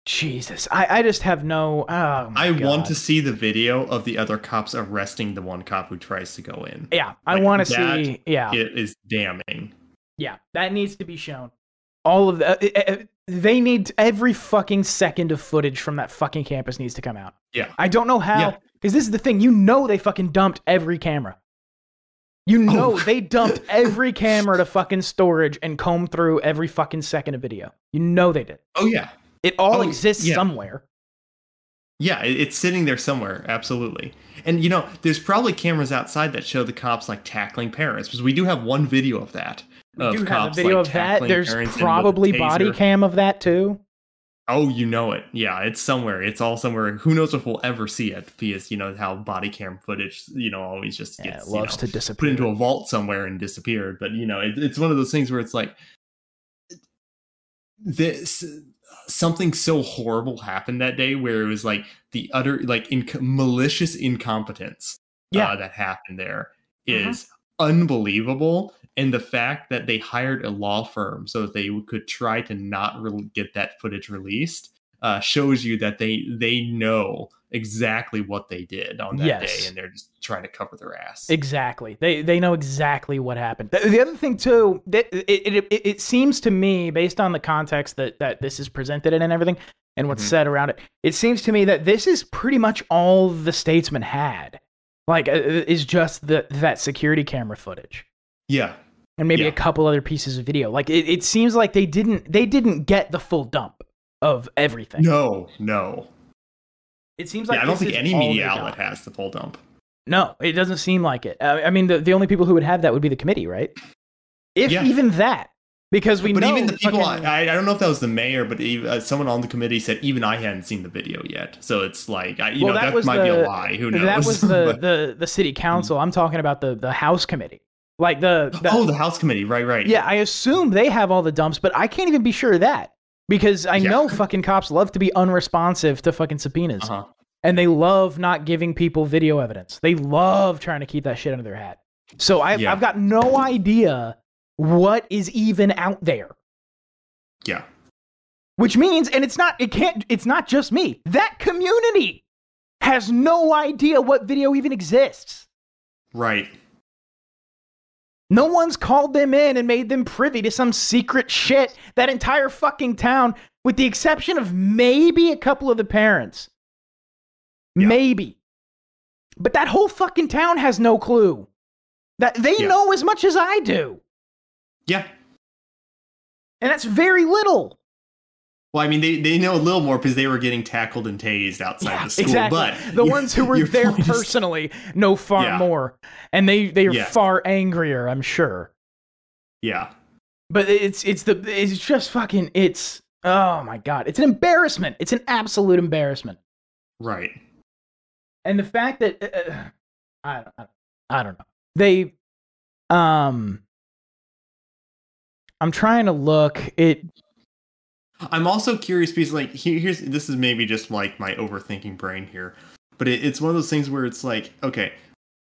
Jesus, I, I just have no... Oh I God. want to see the video of the other cops arresting the one cop who tries to go in. Yeah, I like, want to see... Yeah, it is damning. Yeah, that needs to be shown. All of the... Uh, uh, They need every fucking second of footage from that fucking campus needs to come out. Yeah. I don't know how, because yeah. this is the thing. You know, they fucking dumped every camera. You know, oh. they dumped every camera to fucking storage and combed through every fucking second of video. You know, they did. Oh, yeah. It all oh, exists yeah. somewhere. Yeah, it's sitting there somewhere. Absolutely. And, you know, there's probably cameras outside that show the cops like tackling parents because we do have one video of that. We do have a video like, of that. There's probably body cam of that too. Oh, you know it. Yeah, it's somewhere. It's all somewhere. Who knows if we'll ever see it? Because you know how body cam footage, you know, always just gets yeah, it loves you know, to disappear. Put into a vault somewhere and disappeared. But you know, it, it's one of those things where it's like this. Something so horrible happened that day where it was like the utter like inc- malicious incompetence. Yeah, uh, that happened there mm-hmm. is unbelievable. And the fact that they hired a law firm so that they could try to not re- get that footage released uh, shows you that they they know exactly what they did on that yes. day, and they're just trying to cover their ass. Exactly. They they know exactly what happened. The, the other thing, too, that it, it, it, it seems to me, based on the context that, that this is presented in and everything and what's mm-hmm. said around it, it seems to me that this is pretty much all the Statesman had, like, uh, is just the, that security camera footage. Yeah. And maybe yeah. a couple other pieces of video. Like it, it seems like they didn't they didn't get the full dump of everything. No, no. It seems like yeah, I don't think any media outlet has the full dump. No, it doesn't seem like it. Uh, I mean, the, the only people who would have that would be the committee, right? If yeah. even that, because we but know. But even the people, fucking, I, I don't know if that was the mayor, but even, uh, someone on the committee said even I hadn't seen the video yet. So it's like, I, you well, know, that, that might the, be a lie. Who knows? That was the the, the city council. I'm talking about the the House committee. Like the, the oh the House committee right right yeah I assume they have all the dumps, but I can't even be sure of that because I yeah. know fucking cops love to be unresponsive to fucking subpoenas uh-huh. and they love not giving people video evidence. They love trying to keep that shit under their hat. So I, yeah. I've got no idea what is even out there. Yeah, which means, and it's not it can't it's not just me. That community has no idea what video even exists. Right. No one's called them in and made them privy to some secret shit. That entire fucking town, with the exception of maybe a couple of the parents. Yeah. Maybe. But that whole fucking town has no clue. That they yeah. know as much as I do. Yeah. And that's very little. Well, I mean, they, they know a little more because they were getting tackled and tased outside yeah, the school. Exactly. But the you, ones who were there personally know far yeah. more. And they, they are yes. far angrier, I'm sure. Yeah. But it's it's the it's just fucking it's oh my god. It's an embarrassment. It's an absolute embarrassment. Right. And the fact that uh, I don't I don't know. They um I'm trying to look it I'm also curious because like here's this is maybe just like my overthinking brain here, but it, it's one of those things where it's like, okay,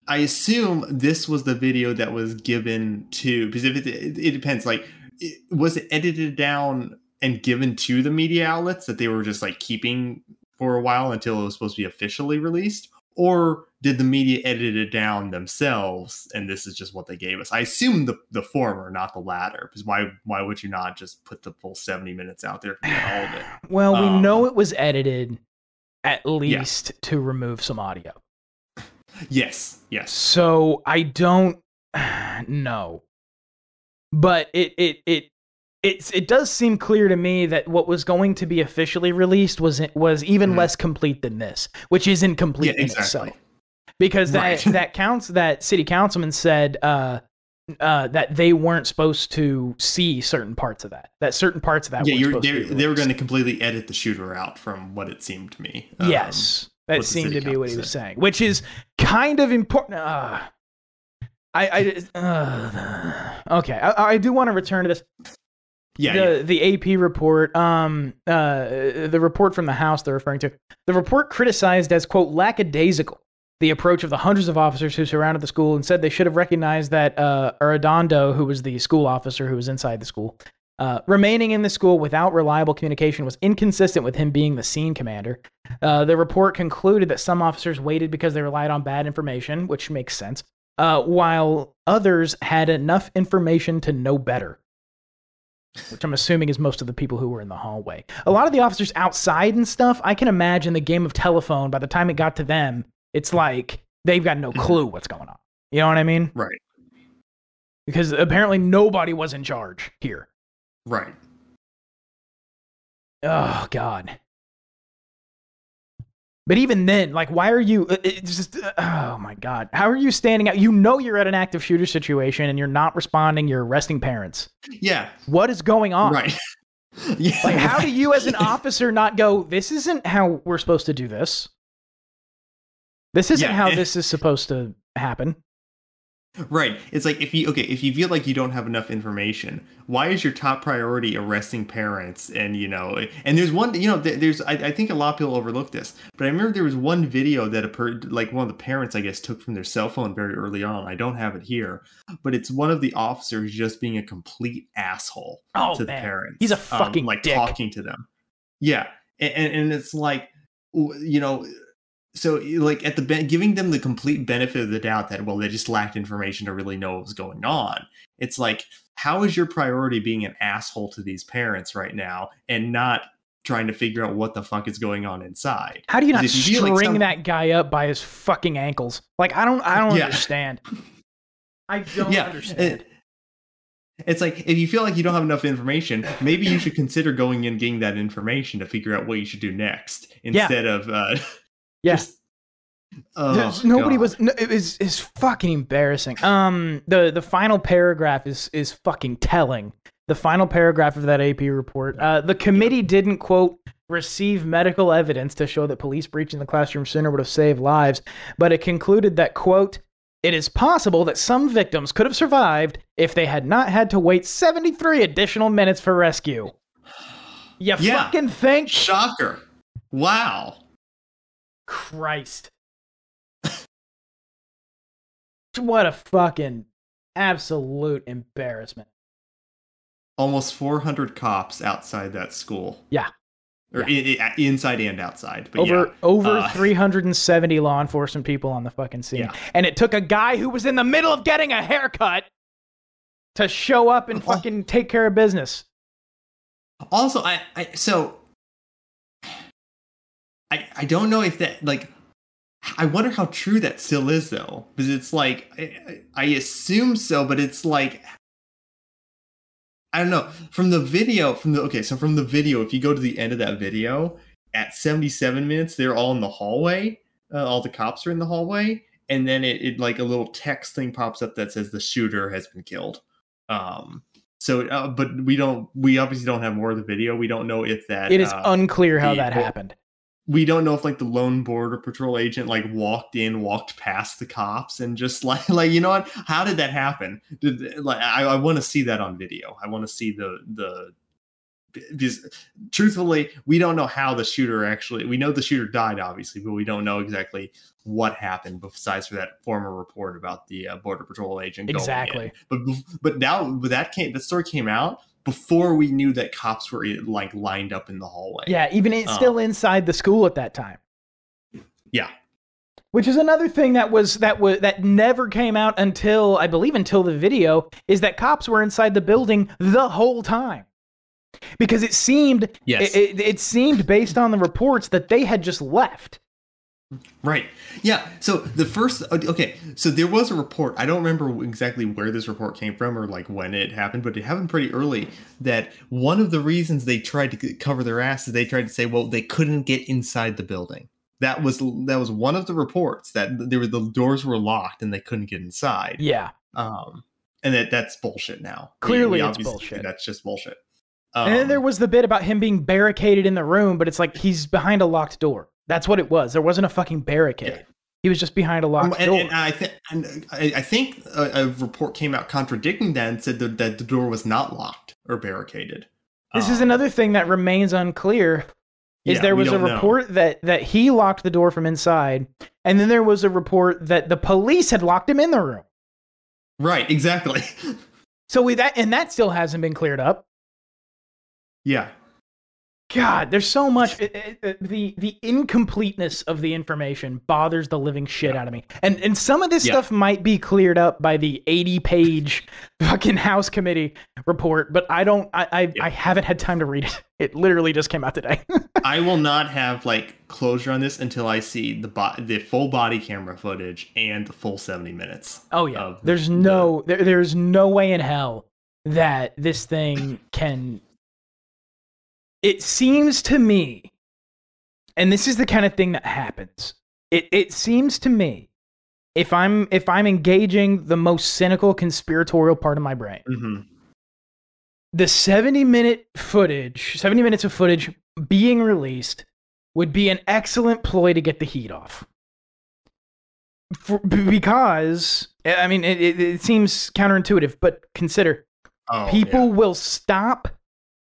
I assume this was the video that was given to, because if it, it, it depends, like, it, was it edited down and given to the media outlets that they were just like keeping for a while until it was supposed to be officially released? Or did the media edit it down themselves and this is just what they gave us? I assume the, the former, not the latter, because why why would you not just put the full seventy minutes out there for all of it? Well, um, we know it was edited at least yeah. to remove some audio. Yes, yes. So I don't know. But it it it it's it does seem clear to me that what was going to be officially released was was even mm. less complete than this, which is incomplete yeah, exactly. in itself. Because that right. that counts that city councilman said uh uh that they weren't supposed to see certain parts of that. That certain parts of that yeah, were they they were going to completely edit the shooter out from what it seemed to me. Um, yes. That seemed to be what he was saying, which is kind of important. Uh, I, I uh, okay. I, I do want to return to this. Yeah. The yeah. the A P report, um, uh, the report from the House they're referring to, the report criticized as quote lackadaisical the approach of the hundreds of officers who surrounded the school and said they should have recognized that uh, Arredondo, who was the school officer who was inside the school, Uh, remaining in the school without reliable communication was inconsistent with him being the scene commander. Uh, the report concluded that some officers waited because they relied on bad information, which makes sense, uh, while others had enough information to know better, which I'm assuming is most of the people who were in the hallway. A lot of the officers outside and stuff, I can imagine the game of telephone, by the time it got to them, it's like they've got no clue what's going on. You know what I mean? Right. Because apparently nobody was in charge here. Right. Oh, God. But even then, like, why are you... It's just... Oh, my God. How are you standing out? You know you're at an active shooter situation and you're not responding. You're arresting parents. Yeah. What is going on? Right. Yeah. Like, how do you as an officer not go, this isn't how we're supposed to do this? This isn't yeah. how this is supposed to happen. Right. It's like if you okay, if you feel like you don't have enough information, why is your top priority arresting parents? And, you know, and there's one, you know, there's I, I think a lot of people overlook this, but I remember there was one video that a like one of the parents, I guess, took from their cell phone very early on. I don't have it here, but it's one of the officers just being a complete asshole oh, to man. the parents. He's a fucking um, like dick. Talking to them. Yeah. And, and, and it's like, you know. So, like, at the be- giving them the complete benefit of the doubt that, well, they just lacked information to really know what was going on. It's like, how is your priority being an asshole to these parents right now and not trying to figure out what the fuck is going on inside? How do you not string like some- that guy up by his fucking ankles? Like, I don't, I don't yeah. understand. I don't yeah. understand. It- It's like, if you feel like you don't have enough information, maybe you should consider going and getting that information to figure out what you should do next instead yeah. of... Uh, Yes. Yeah. Oh, nobody God. was. No, it is is fucking embarrassing. Um, the the final paragraph is is fucking telling. The final paragraph of that A P report. Uh, the committee yeah. didn't quote receive medical evidence to show that police breaching the classroom sooner would have saved lives, but it concluded that quote it is possible that some victims could have survived if they had not had to wait seventy-three additional minutes for rescue. You yeah. fucking think? Shocker! Wow. Christ. What a fucking absolute embarrassment. Almost four hundred cops outside that school. Yeah. Or yeah. In, inside and outside. But over yeah. over uh, three hundred seventy law enforcement people on the fucking scene. Yeah. And it took a guy who was in the middle of getting a haircut to show up and fucking take care of business. Also, I, I so... I, I don't know if that, like, I wonder how true that still is, though, because it's like, I, I assume so, but it's like, I don't know. From the video, from the, okay, so from the video, if you go to the end of that video, at seventy-seven minutes, they're all in the hallway. Uh, all the cops are in the hallway. And then it, it like a little text thing pops up that says the shooter has been killed. Um, so, uh, but we don't, we obviously don't have more of the video. We don't know if that, it is uh, unclear how the, that happened. We don't know if like the lone border patrol agent like walked in, walked past the cops and just like, like, you know what, how did that happen? Did, like, I, I want to see that on video. I want to see the, the, because truthfully, we don't know how the shooter actually, we know the shooter died, obviously, but we don't know exactly what happened besides for that former report about the uh, border patrol agent. Exactly. Going in. But, but now but that came, the story came out before we knew that cops were like lined up in the hallway. Yeah. Even it's um, still inside the school at that time. Yeah. Which is another thing that was, that was, that never came out until, I believe until the video, is that cops were inside the building the whole time. Because it seemed, yes. it, it, it seemed based on the reports that they had just left. Right. Yeah. So the first, okay. So there was a report. I don't remember exactly where this report came from or like when it happened, but it happened pretty early that one of the reasons they tried to cover their ass is they tried to say, well, they couldn't get inside the building. That was, that was one of the reports that there were, the doors were locked and they couldn't get inside. Yeah. Um, and that that's bullshit now. Clearly we, we it's bullshit. That's just bullshit. Um, and then there was the bit about him being barricaded in the room, but it's like he's behind a locked door. That's what it was. There wasn't a fucking barricade. Yeah. He was just behind a locked and, door. And I, th- and I think a, a report came out contradicting that and said that, that the door was not locked or barricaded. This um, is another thing that remains unclear. Is yeah, there was a report know. that that he locked the door from inside, and then there was a report that the police had locked him in the room. Right, exactly. So we that and that still hasn't been cleared up. Yeah. God, there's so much. It, it, it, the the incompleteness of the information bothers the living shit yeah. out of me. And and some of this yeah. stuff might be cleared up by the eighty page fucking House Committee report, but I don't. I I, yeah. I haven't had time to read it. It literally just came out today. I will not have like closure on this until I see the bo- the full body camera footage and the full seventy minutes. Oh yeah. There's the, no. There, there's no way in hell that this thing can. It seems to me, and this is the kind of thing that happens. It it seems to me, if I'm if I'm engaging the most cynical conspiratorial part of my brain, mm-hmm. the seventy minute footage, seventy minutes of footage being released would be an excellent ploy to get the heat off. For, because I mean, it, it, it seems counterintuitive, but consider oh, people yeah. will stop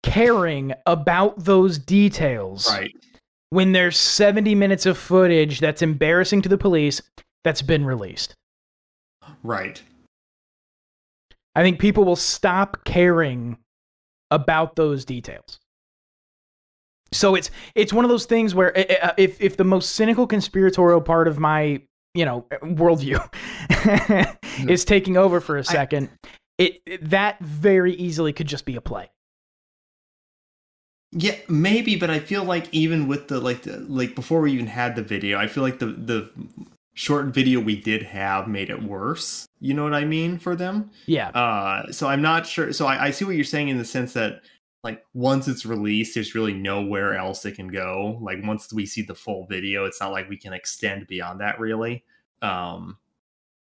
caring about those details right. when there's seventy minutes of footage that's embarrassing to the police that's been released. Right. I think people will stop caring about those details. So it's it's one of those things where if if the most cynical conspiratorial part of my, you know, worldview is taking over for a second, I, it, it that very easily could just be a play. Yeah, maybe, but I feel like even with the like the like before we even had the video, I feel like the the short video we did have made it worse. You know what I mean for them? Yeah. Uh, so I'm not sure. So I, I see what you're saying in the sense that like once it's released, there's really nowhere else it can go. Like once we see the full video, it's not like we can extend beyond that really. Um,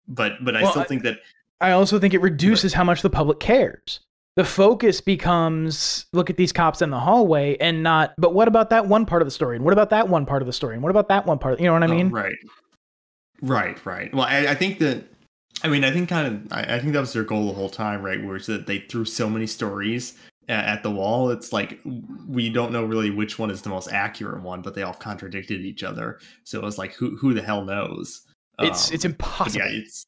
but but I well, still I, think that I also think it reduces but, how much the public cares. The focus becomes, look at these cops in the hallway and not, but what about that one part of the story? And what about that one part of the story? And what about that one part? Of, you know what I mean? Oh, right. Right, right. Well, I, I think that, I mean, I think kind of, I, I think that was their goal the whole time, right? Where it's that they threw so many stories at, at the wall. It's like, we don't know really which one is the most accurate one, but they all contradicted each other. So it was like, who who the hell knows? It's um, it's impossible. Yeah, it's,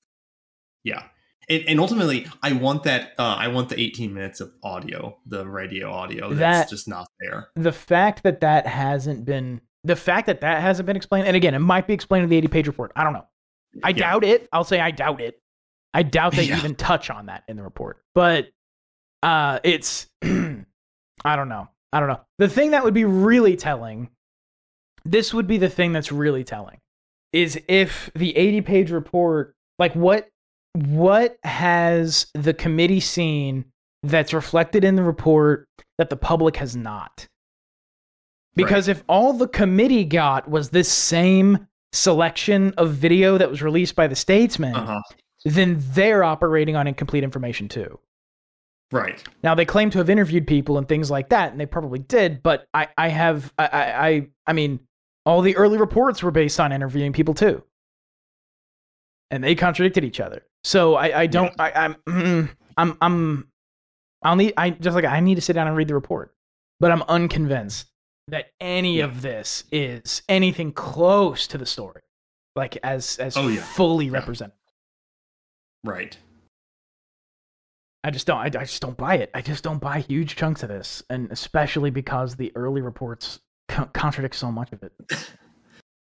yeah. And ultimately, I want that. Uh, I want the eighteen minutes of audio, the radio audio. That's that, just not there. The fact that that hasn't been, the fact that that hasn't been explained, and again, it might be explained in the eighty page report. I don't know. I yeah. doubt it. I'll say I doubt it. I doubt they yeah. even touch on that in the report. But uh, it's, I don't know. I don't know. The thing that would be really telling. This would be the thing that's really telling. is if the eighty page report, like what what has the committee seen that's reflected in the report that the public has not? Because right. if all the committee got was this same selection of video that was released by the Statesman, uh-huh. then they're operating on incomplete information too. Right. Now, they claim to have interviewed people and things like that, and they probably did, but I, I have, I, I, I mean, all the early reports were based on interviewing people too. And they contradicted each other. So I, I don't, yeah. I, I'm, I'm, I'm, I'll need, I just like, I need to sit down and read the report, but I'm unconvinced that any yeah. of this is anything close to the story, like as, as oh, yeah. fully yeah. represented. Right. I just don't. I, I just don't buy it. I just don't buy huge chunks of this, and especially because the early reports co- contradict so much of it.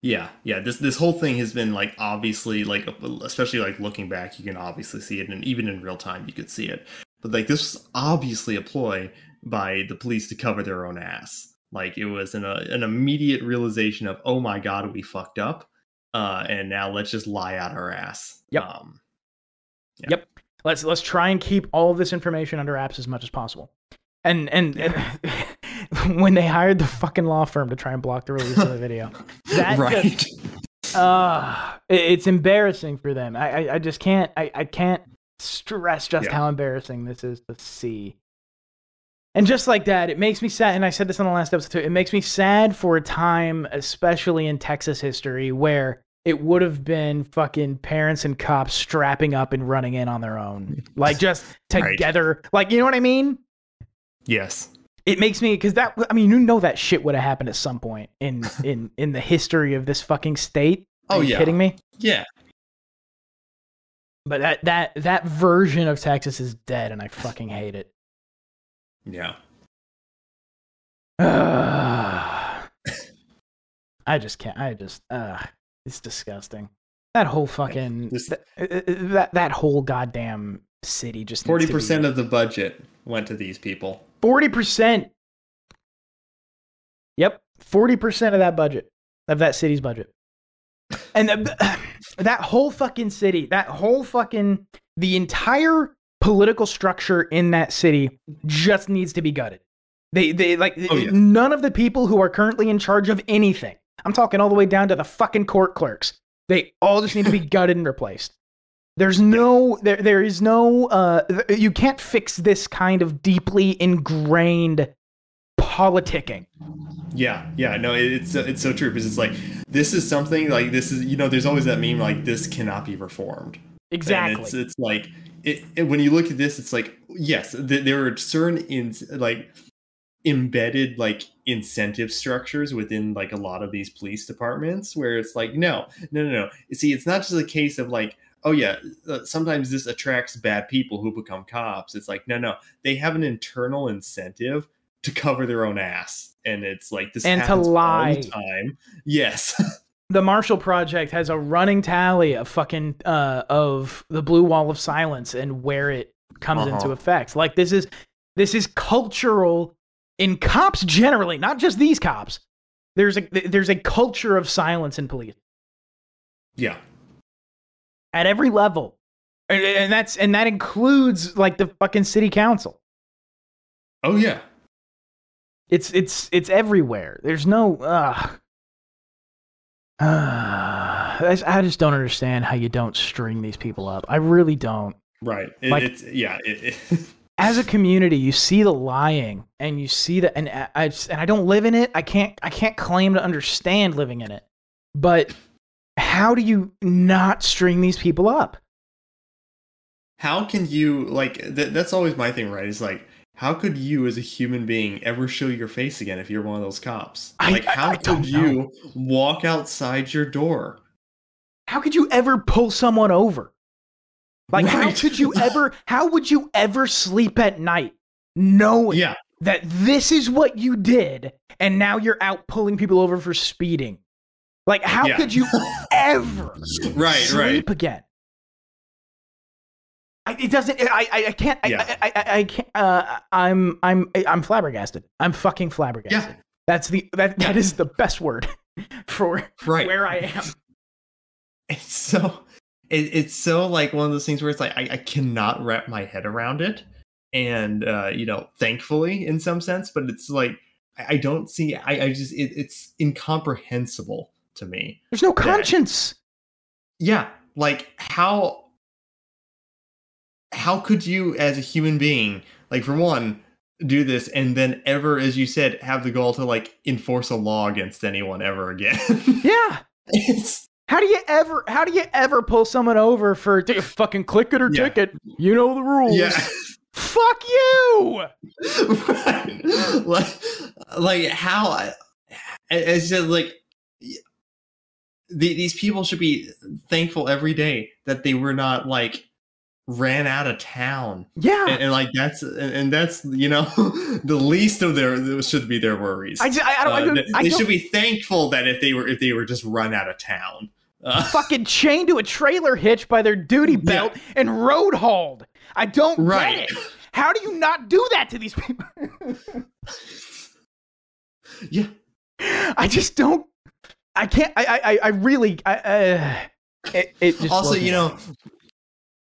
yeah, yeah. This this whole thing has been like obviously like especially like looking back, you can obviously see it, and even in real time, you could see it. But like this was obviously a ploy by the police to cover their own ass. Like it was an uh, an immediate realization of, oh my god, we fucked up, uh, and now let's just lie out our ass. Yep. Um, yeah. Yep. Let's let's try and keep all of this information under wraps as much as possible. And and, yeah. and when they hired the fucking law firm to try and block the release of the video, that right? Just, uh, it's embarrassing for them. I, I I just can't I I can't stress just yeah. how embarrassing this is to see. And just like that, it makes me sad. And I said this in the last episode too. It makes me sad for a time, especially in Texas history, where it would have been fucking parents and cops strapping up and running in on their own. Like just together. Right. Like, you know what I mean? Yes. It makes me, because that, I mean, you know that shit would have happened at some point in, in, in the history of this fucking state. Are oh, you yeah. kidding me? Yeah. But that, that, that version of Texas is dead and I fucking hate it. Yeah. Uh, I just can't, I just, uh. It's disgusting. That whole fucking just, that, that that whole goddamn city just forty percent of the budget went to these people. forty percent. Yep, forty percent of that budget of that city's budget. And the, that whole fucking city, that whole fucking the entire political structure in that city just needs to be gutted. They they like oh, yeah. none of the people who are currently in charge of anything. I'm talking all the way down to the fucking court clerks. They all just need to be gutted and replaced. There's no, there, there is no, uh, you can't fix this kind of deeply ingrained politicking. Yeah, yeah, no, it's it's so true because it's like this is something like this is you know there's always that meme like this cannot be reformed. Exactly. And it's, it's like it, it when you look at this, it's like yes, th- there are certain in like. embedded like incentive structures within like a lot of these police departments where it's like no no no no see it's not just a case of like oh yeah uh, sometimes this attracts bad people who become cops. It's like no no they have an internal incentive to cover their own ass and it's like this and to lie all the time. Yes. The Marshall Project has a running tally of fucking uh of the blue wall of silence and where it comes uh-huh. into effect. Like this is this is cultural in cops generally, not just these cops. There's a there's a culture of silence in police. Yeah. At every level. And, and that's and that includes like the fucking city council. Oh yeah. It's it's it's everywhere. There's no uh, uh I, I just don't understand how you don't string these people up. I really don't. Right. It, like, it's yeah, it, it. As a community, you see the lying and you see the, and I just, and I don't live in it. I can't, I can't claim to understand living in it, but how do you not string these people up? How can you like, th- that's always my thing, right? It's like, how could you as a human being ever show your face again if you're one of those cops? I, like, how I, I could you walk outside your door? How could you ever pull someone over? Like, right. how could you ever, how would you ever sleep at night knowing yeah. that this is what you did and now you're out pulling people over for speeding? Like, how yeah. could you ever right, sleep right. again? I, it doesn't, I, I, I can't, I, yeah. I, I, I, I can't, uh, I'm, I'm, I'm flabbergasted. I'm fucking flabbergasted. Yeah. That's the, that, that is the best word for right. where I am. it's so it, it's so like one of those things where it's like I, I cannot wrap my head around it, and uh, you know, thankfully in some sense, but it's like I, I don't see. I, I just it, it's incomprehensible to me. There's no conscience. That, yeah, like how how could you as a human being, like for one, do this and then ever, as you said, have the goal to like enforce a law against anyone ever again? Yeah. It's, how do you ever, how do you ever pull someone over for fucking click it or yeah. ticket? You know the rules. Yeah. Fuck you. Right. Like, like how I, it's just like the, these people should be thankful every day that they were not like ran out of town. Yeah. And, and like that's and, and that's, you know, the least of their should be their worries. I just, I, I don't, uh, I don't They, I don't, they should be thankful that if they were if they were just run out of town. Uh, fucking chained to a trailer hitch by their duty belt yeah. and road hauled. I don't right. get it. How do you not do that to these people? Yeah. I just don't I can't I I I really I uh it, it just also, you know,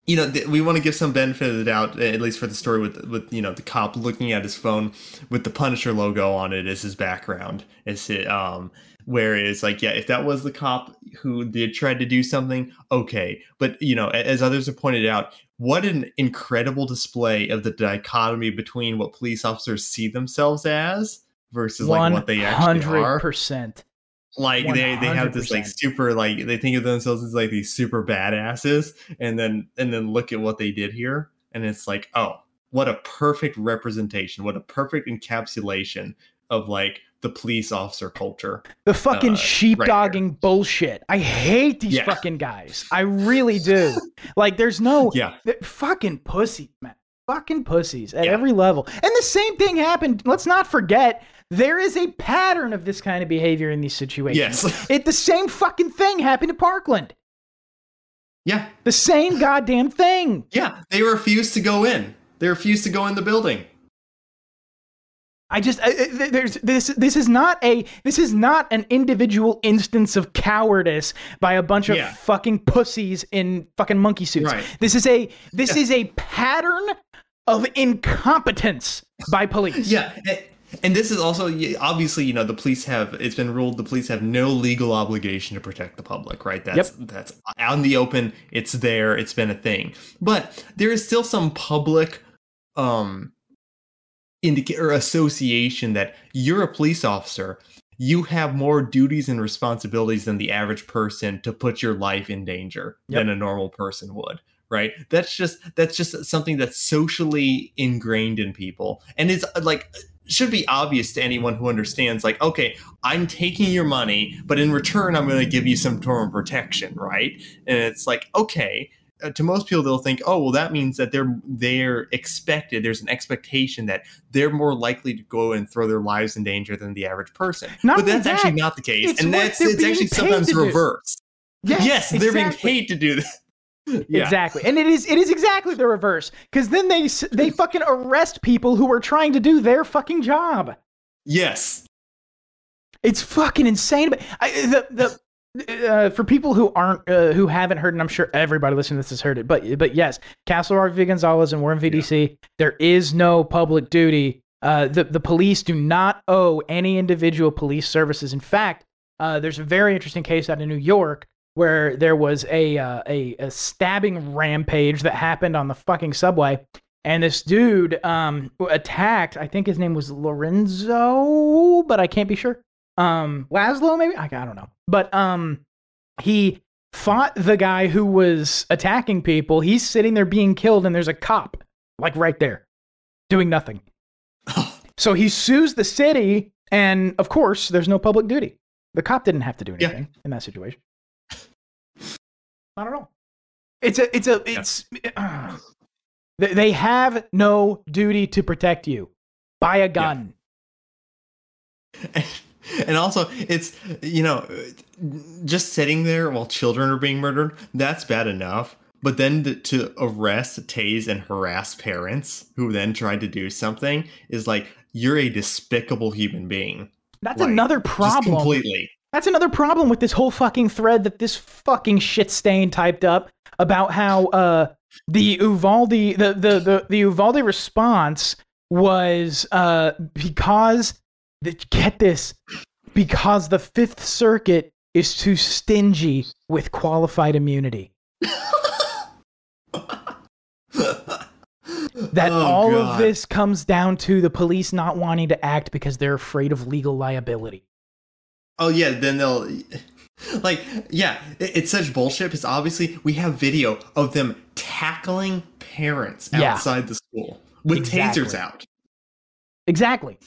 You know, th- we want to give some benefit of the doubt, at least for the story with, with you know, the cop looking at his phone with the Punisher logo on it as his background. It's it, um, where it's like, yeah, if that was the cop who did try to do something, okay. But, you know, as others have pointed out, what an incredible display of the dichotomy between what police officers see themselves as versus, like, what they actually are. one hundred percent Like one hundred percent they they have this like super like they think of themselves as like these super badasses, and then and then look at what they did here, and it's like, oh, what a perfect representation, what a perfect encapsulation of like the police officer culture, the fucking uh, sheepdogging right bullshit. I hate these yeah. fucking guys. I really do. Like there's no yeah fucking pussy man. Fucking pussies at yeah. every level. And the same thing happened. Let's not forget, there is a pattern of this kind of behavior in these situations. Yes. It, the same fucking thing happened to Parkland. Yeah. The same goddamn thing. Yeah. They refused to go in. They refused to go in the building. I just, I, there's this, this is not a, this is not an individual instance of cowardice by a bunch of yeah. fucking pussies in fucking monkey suits. Right. This is a, this yeah. is a pattern of incompetence by police. Yeah. And this is also, obviously, you know, the police have, it's been ruled the police have no legal obligation to protect the public, right? That's yep. that's out in the open. It's there. It's been a thing. But there is still some public um, indicator or association that you're a police officer. You have more duties and responsibilities than the average person to put your life in danger yep. than a normal person would. Right. That's just that's just something that's socially ingrained in people. And it's like should be obvious to anyone who understands, like, OK, I'm taking your money, but in return, I'm going to give you some form of protection. Right. And it's like, OK, uh, to most people, they'll think, oh, well, that means that they're they're expected. There's an expectation that they're more likely to go and throw their lives in danger than the average person. Not but that's that. actually not the case. It's and that's it's actually sometimes reversed. Yes, yes exactly. They're being paid to do this. Yeah. Exactly. And it is it is exactly the reverse, because then they they fucking arrest people who are trying to do their fucking job. Yes. It's fucking insane. But I, the the uh, for people who aren't uh, who haven't heard, and I'm sure everybody listening to this has heard it, but but yes, Castle Rock v. Gonzalez and Warren v. D C, yeah. there is no public duty. Uh, the the police do not owe any individual police services. In fact, uh, there's a very interesting case out in New York where there was a, uh, a a stabbing rampage that happened on the fucking subway, and this dude um, attacked. I think his name was Lorenzo, but I can't be sure. Um, Laszlo, maybe? I, I don't know. But um, he fought the guy who was attacking people. He's sitting there being killed, and there's a cop, like right there, doing nothing. So he sues the city, and of course, there's no public duty. The cop didn't have to do anything yeah. in that situation. Not at all. It's a, it's a, it's, yeah. uh, they have no duty to protect you. Buy a gun. Yeah. And also it's, you know, just sitting there while children are being murdered. That's bad enough. But then to, to arrest, tase, and harass parents who then tried to do something is like, you're a despicable human being. That's like, another problem. Just completely. That's another problem with this whole fucking thread that this fucking shit stain typed up about how uh, the Uvalde the, the, the, the Uvalde response was uh, because the, get this, because the Fifth Circuit is too stingy with qualified immunity. That oh, all God. of this comes down to the police not wanting to act because they're afraid of legal liability. Oh, yeah, then they'll... Like, yeah, it, it's such bullshit because obviously we have video of them tackling parents yeah. outside the school with exactly. tasers out. Exactly.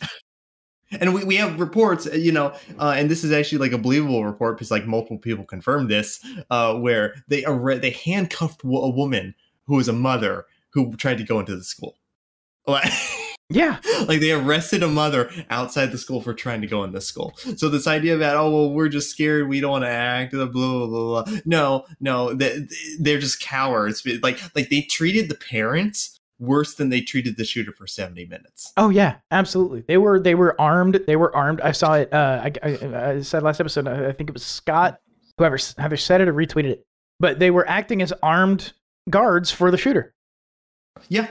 And we, we have reports, you know, uh, and this is actually like a believable report because like multiple people confirmed this, uh, where they are, they handcuffed a woman who was a mother who tried to go into the school. Like, yeah. Like they arrested a mother outside the school for trying to go in the school. So this idea that, oh, well, we're just scared. We don't want to act. Blah, blah, blah, blah. No, no. They, they're just cowards. Like, like they treated the parents worse than they treated the shooter for seventy minutes. Oh, yeah, absolutely. They were they were armed. They were armed. I saw it. Uh, I, I, I said last episode, I think it was Scott, whoever either said it or retweeted it. But they were acting as armed guards for the shooter. Yeah,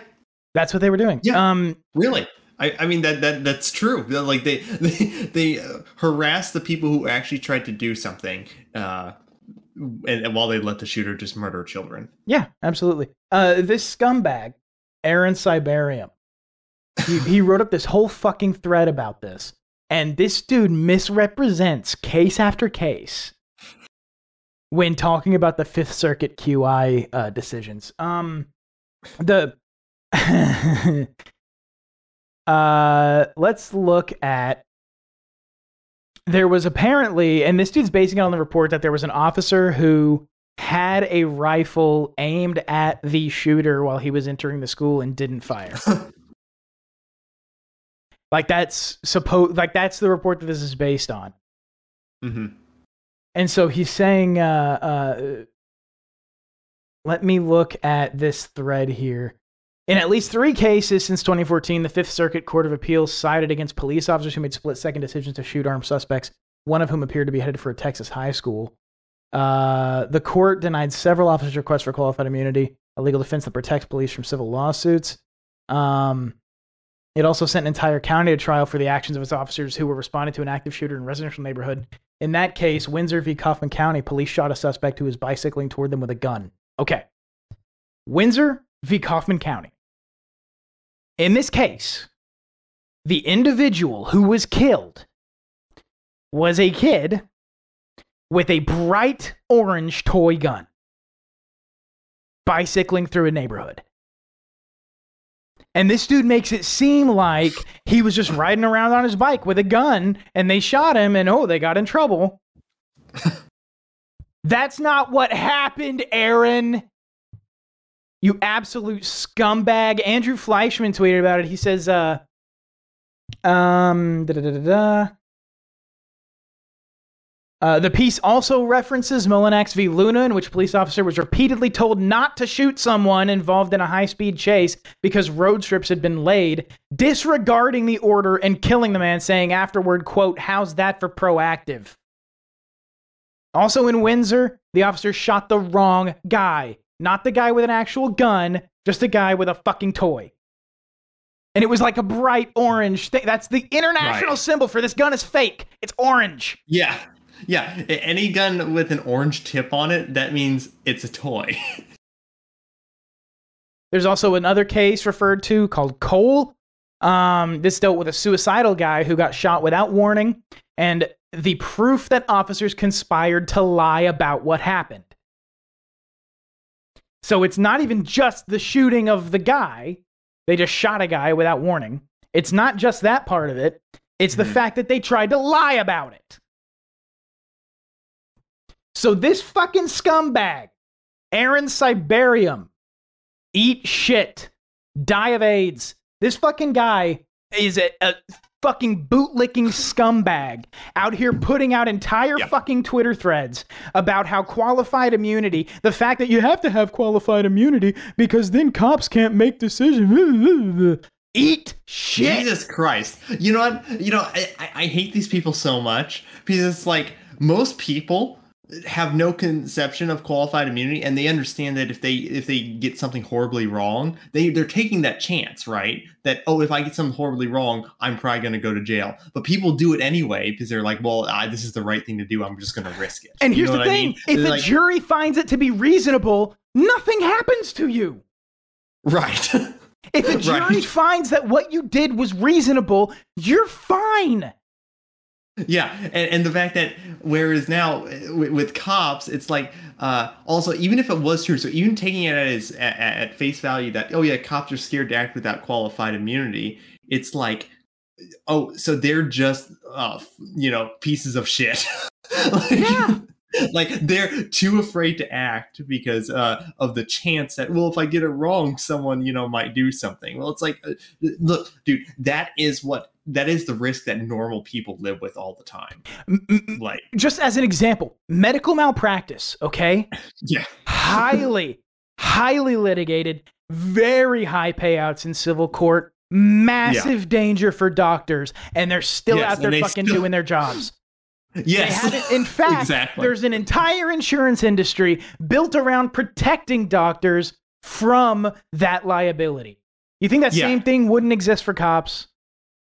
that's what they were doing. Yeah, um, really. I, I mean that that that's true. Like they they they uh, harassed the people who actually tried to do something, uh, and, and while they let the shooter just murder children. Yeah, absolutely. Uh, this scumbag, Aaron Sibarium, he, he wrote up this whole fucking thread about this, and this dude misrepresents case after case when talking about the Fifth Circuit Q I uh, decisions. Um. The uh, let's look at, there was apparently, and this dude's basing it on the report, that there was an officer who had a rifle aimed at the shooter while he was entering the school and didn't fire. Like that's supposed, like that's the report that this is based on. Mm-hmm. And so he's saying, uh, uh, let me look at this thread here. In at least three cases since twenty fourteen, the Fifth Circuit Court of Appeals sided against police officers who made split-second decisions to shoot armed suspects, one of whom appeared to be headed for a Texas high school. Uh, the court denied several officers' requests for qualified immunity, a legal defense that protects police from civil lawsuits. Um, it also sent an entire county to trial for the actions of its officers who were responding to an active shooter in a residential neighborhood. In that case, Windsor v. Kaufman County, police shot a suspect who was bicycling toward them with a gun. Okay, Windsor v. Kaufman County. In this case, the individual who was killed was a kid with a bright orange toy gun bicycling through a neighborhood. And this dude makes it seem like he was just riding around on his bike with a gun and they shot him and, oh, they got in trouble. That's not what happened, Aaron. You absolute scumbag. Andrew Fleischman tweeted about it. He says, uh, um, da, da, da, da, da. Uh, the piece also references Mullinax v. Luna, in which a police officer was repeatedly told not to shoot someone involved in a high-speed chase because road strips had been laid, disregarding the order and killing the man, saying afterward, quote, "How's that for proactive?" Also in Windsor, the officer shot the wrong guy. Not the guy with an actual gun, just a guy with a fucking toy. And it was like a bright orange thing. That's the international right. symbol for this gun is fake. It's orange. Yeah. Yeah. Any gun with an orange tip on it, that means it's a toy. There's also another case referred to called Cole. Um, this dealt with a suicidal guy who got shot without warning. And the proof that officers conspired to lie about what happened. So it's not even just the shooting of the guy. They just shot a guy without warning. It's not just that part of it. It's the mm-hmm. fact that they tried to lie about it. So this fucking scumbag, Aaron Sibarium, eat shit, die of AIDS. This fucking guy is a... a fucking bootlicking scumbag out here putting out entire yep. fucking Twitter threads about how qualified immunity, the fact that you have to have qualified immunity because then cops can't make decisions. Eat shit. Jesus Christ. You know what? You know, I, I hate these people so much because it's like, most people have no conception of qualified immunity, and they understand that if they if they get something horribly wrong, they they're taking that chance, right? That, oh, if I get something horribly wrong, I'm probably going to go to jail. But people do it anyway because they're like, well, I, this is the right thing to do. I'm just going to risk it. And here's the thing: if the jury finds it to be reasonable, nothing happens to you. Right. If the jury right. finds that what you did was reasonable, you're fine. Yeah, and, and the fact that whereas now with, with cops, it's like uh, also even if it was true, so even taking it as at, at face value that, oh yeah, cops are scared to act without qualified immunity, it's like, oh, so they're just uh, you know pieces of shit. like, yeah. Like they're too afraid to act because uh, of the chance that, well, if I get it wrong, someone, you know, might do something. Well, it's like, uh, look, dude, that is what that is the risk that normal people live with all the time. Like, just as an example, medical malpractice. OK, yeah, highly, highly litigated, very high payouts in civil court, massive yeah. danger for doctors. And they're still yes, out there fucking still- doing their jobs. Yes. They haven't. In fact, exactly. There's an entire insurance industry built around protecting doctors from that liability. You think that yeah. same thing wouldn't exist for cops?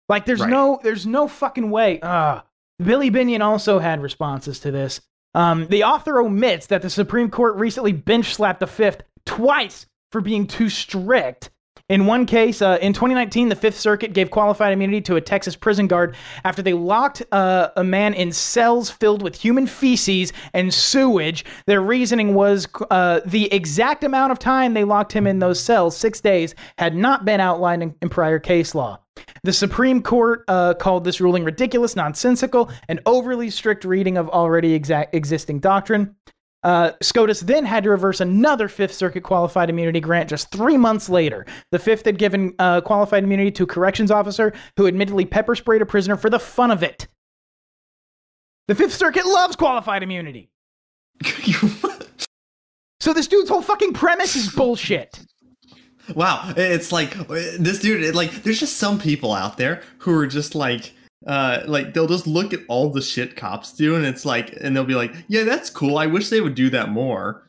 Like, there's right. no, there's no fucking way. Uh, Billy Binion also had responses to this. Um, the author omits that the Supreme Court recently bench slapped the Fifth twice for being too strict. In one case, uh, in twenty nineteen, the Fifth Circuit gave qualified immunity to a Texas prison guard after they locked uh, a man in cells filled with human feces and sewage. Their reasoning was uh, the exact amount of time they locked him in those cells, six days, had not been outlined in, in prior case law. The Supreme Court uh, called this ruling ridiculous, nonsensical, and overly strict reading of already exact existing doctrine. Uh, SCOTUS then had to reverse another Fifth Circuit qualified immunity grant just three months later. The Fifth had given uh, qualified immunity to a corrections officer who admittedly pepper sprayed a prisoner for the fun of it. The Fifth Circuit loves qualified immunity. So this dude's whole fucking premise is bullshit. Wow. It's like this dude, like there's just some people out there who are just like, Uh, like they'll just look at all the shit cops do, and it's like, and they'll be like, "Yeah, that's cool. I wish they would do that more."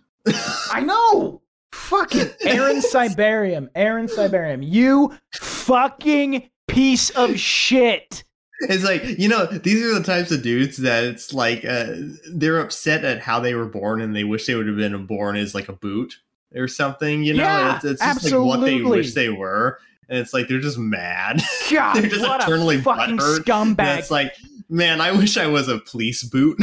I know. Fucking Aaron Sibarium, Aaron Sibarium, you fucking piece of shit. It's like, you know, these are the types of dudes that it's like uh, they're upset at how they were born, and they wish they would have been born as like a boot or something. You know, yeah, it's, it's just absolutely. Like what they wish they were. And it's like, they're just mad. God, they're just what eternally a fucking butthurt. Scumbag. And it's like, man, I wish I was a police boot.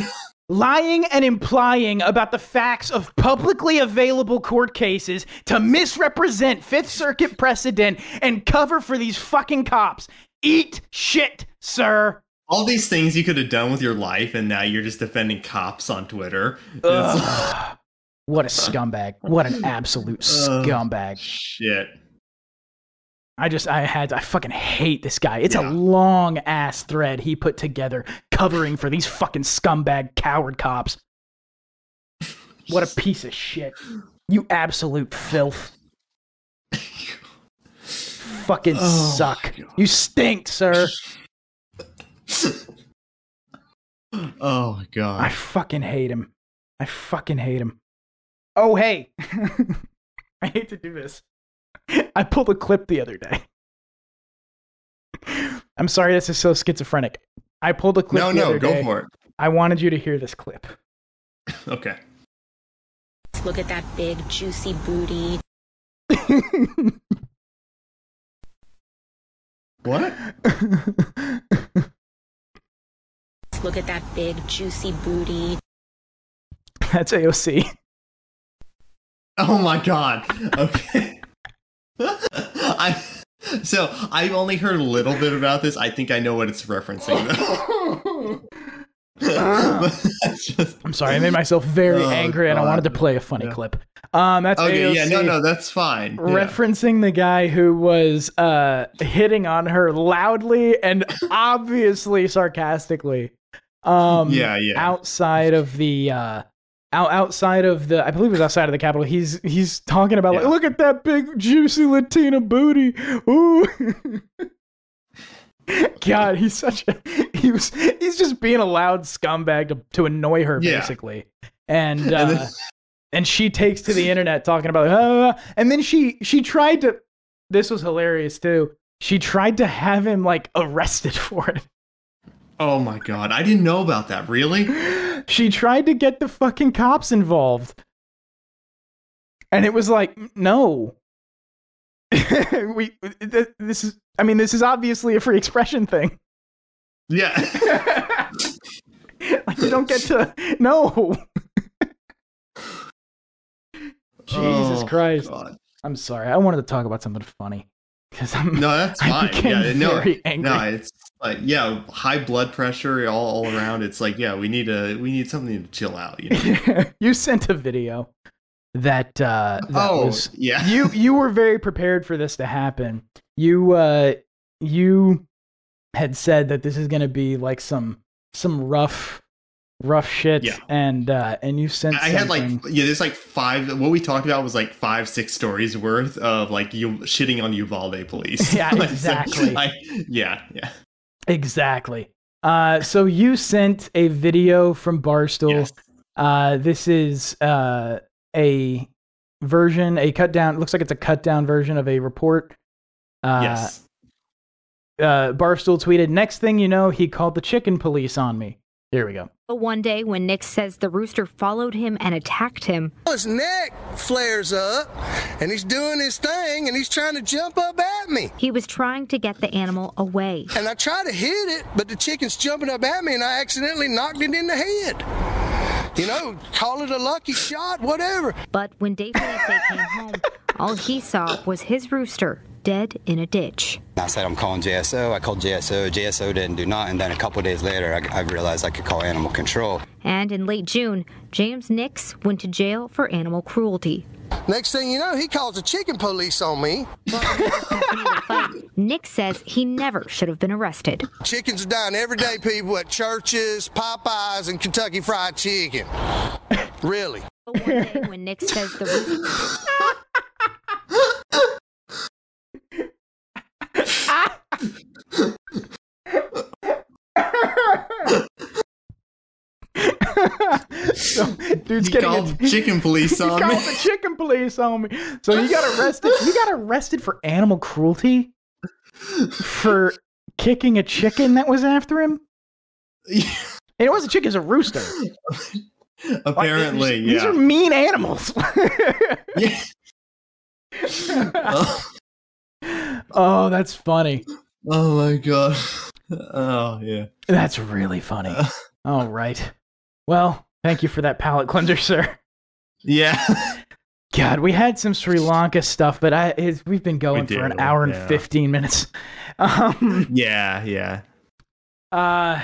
Lying and implying about the facts of publicly available court cases to misrepresent Fifth Circuit precedent and cover for these fucking cops. Eat shit, sir. All these things you could have done with your life, and now you're just defending cops on Twitter. Like, what a scumbag. What an absolute scumbag. Uh, shit. I just, I had, to, I fucking hate this guy. It's yeah. a long ass thread he put together covering for these fucking scumbag coward cops. What a piece of shit. You absolute filth. Fucking oh suck. You stink, sir. Oh my God. I fucking hate him. I fucking hate him. Oh, hey. I hate to do this. I pulled a clip the other day. I'm sorry, this is so schizophrenic. I pulled a clip no, the no, other day. No, no, go for it. I wanted you to hear this clip. Okay. Look at that big, juicy booty. What? Look at that big, juicy booty. That's A O C. Oh my God. Okay. I so I've only heard a little bit about this. I think I know what it's referencing though. just, I'm sorry, I made myself very oh, angry, and God. I wanted to play a funny yeah. clip. Um, that's okay. A O C yeah, no, no, that's fine. Referencing yeah. the guy who was uh hitting on her loudly and obviously sarcastically. Um, yeah, yeah. Outside of the. Uh, Outside of the, I believe it was outside of the Capitol. He's he's talking about yeah. like, look at that big juicy Latina booty. Ooh. God, he's such a he was he's just being a loud scumbag to, to annoy her, yeah. basically. And uh, and, then, and she takes to the internet talking about uh, and then she she tried to this was hilarious too. She tried to have him like arrested for it. Oh my God, I didn't know about that. Really? She tried to get the fucking cops involved. And it was like, no. we th- this is I mean, this is obviously a free expression thing. Yeah. Like, you don't get to... No. Jesus oh, Christ. God. I'm sorry. I wanted to talk about something funny. Because I'm... No, that's fine. I became yeah, no, very angry. No, it's like, yeah, high blood pressure all, all around. It's like, yeah, we need a, we need something to chill out. You know? You sent a video that... Uh, that oh, was, yeah. you, you were very prepared for this to happen. You, uh, you had said that this is going to be like some... some rough rough shit yeah. and uh and you sent I something. Had like yeah there's like five what we talked about was like five six stories worth of like you shitting on Uvalde police. Yeah, exactly. so, I, yeah yeah exactly uh so you sent a video from Barstool. Yes. uh this is uh a version a cut down looks like it's a cut down version of a report. uh yes Uh, Barstool tweeted, "Next thing you know, he called the chicken police on me." Here we go. But one day when Nick says the rooster followed him and attacked him. His neck flares up and he's doing his thing and he's trying to jump up at me. He was trying to get the animal away. And I try to hit it, but the chicken's jumping up at me and I accidentally knocked it in the head. You know, call it a lucky shot, whatever. But when Dave Ramsey came home, all he saw was his rooster dead in a ditch. I said I'm calling J S O. I called J S O. J S O didn't do nothing. Then a couple days later, I, I realized I could call animal control. And in late June, James Nix went to jail for animal cruelty. Next thing you know, he calls the chicken police on me. Nick says he never should have been arrested. Chickens are dying every day, people, at churches, Popeyes, and Kentucky Fried Chicken. Really. But one day when Nick says the rooster... So, dude's he getting called a, the chicken police on he me. Called the chicken police on me. So he got arrested. He got arrested for animal cruelty for kicking a chicken that was after him. Yeah. And it wasn't a chicken; it was a rooster. Apparently, like, these, yeah. These are mean animals. Yeah. Oh. Oh, that's funny. Oh my God. Oh yeah. That's really funny. Uh, All right. Well, thank you for that palate cleanser, sir. Yeah. God, we had some Sri Lanka stuff, but I it's, we've been going we for an hour and yeah. fifteen minutes. Um, yeah, yeah. Uh,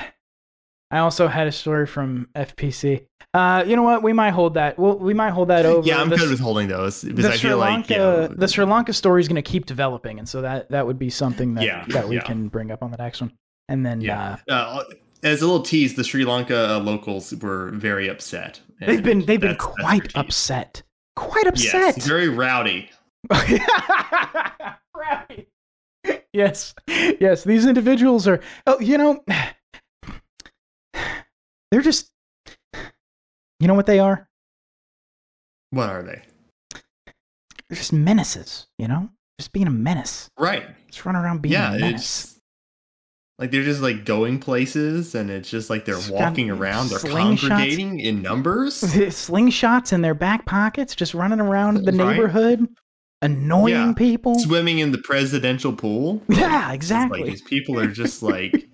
I also had a story from F P C. Uh, you know what? We might hold that. Well, we might hold that over. Yeah, I'm this, good with holding those because I Sri feel Lanka, like you know, the Sri Lanka story is going to keep developing, and so that that would be something that yeah, that we yeah. can bring up on the next one. And then yeah. uh, uh as a little tease, the Sri Lanka uh, locals were very upset. They've been they've been quite upset. Quite upset. Yes, very rowdy. Rowdy. Yes. Yes, these individuals are oh, you know they're just you know what they are? What are they? They're just menaces, you know? Just being a menace. Right. Just running around being yeah, a menace. It's... Like, they're just, like, going places, and it's just, like, they're walking around. They're congregating in numbers. Slingshots in their back pockets, just running around the neighborhood, annoying yeah. people. Swimming in the presidential pool. Yeah, exactly. Like, these people are just, like,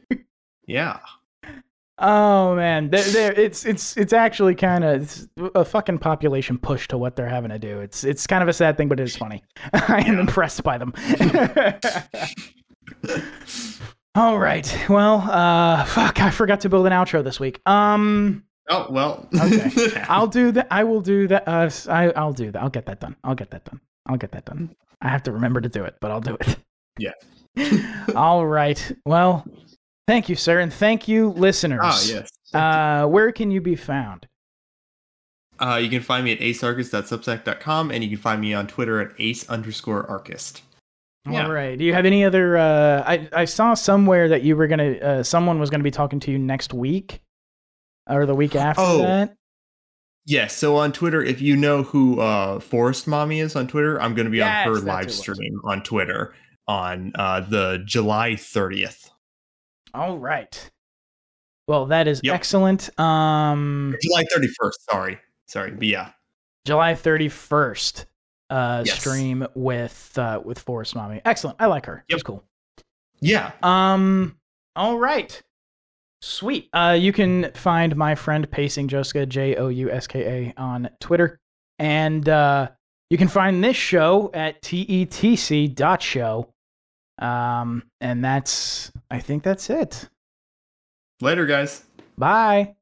yeah. Oh, man. They're, they're, it's it's it's actually kind of a fucking population push to what they're having to do. It's, it's kind of a sad thing, but it is funny. I am yeah. impressed by them. All right. Well, uh, fuck, I forgot to build an outro this week. Um. Oh, well. Okay. I'll do that. I will do that. Uh, I, I'll do that. I'll get that done. I'll get that done. I'll get that done. I have to remember to do it, but I'll do it. Yeah. All right. Well, thank you, sir. And thank you, listeners. Oh, yes. Uh, where can you be found? Uh, you can find me at ace archist dot substack dot com, and you can find me on Twitter at ace underscore archist. Yeah. All right. Do you have any other? Uh, I I saw somewhere that you were gonna. Uh, someone was gonna be talking to you next week, or the week after oh. that. Yes. Yeah, so on Twitter, if you know who uh, Forrest Mommy is on Twitter, I'm gonna be yes, on her live stream on Twitter on uh, the July thirtieth. All right. Well, that is yep. excellent. Um, July thirty-first. Sorry, sorry. But yeah, July thirty-first. Uh, yes. Stream with uh, with Forrest Mommy. Excellent. I like her. Yep. She's cool. Yeah. Um. All right. Sweet. Uh, you can find my friend PacingJouska, J O U S K A, on Twitter, and uh, you can find this show at T E T C dot show. Um, and that's. I think that's it. Later, guys. Bye.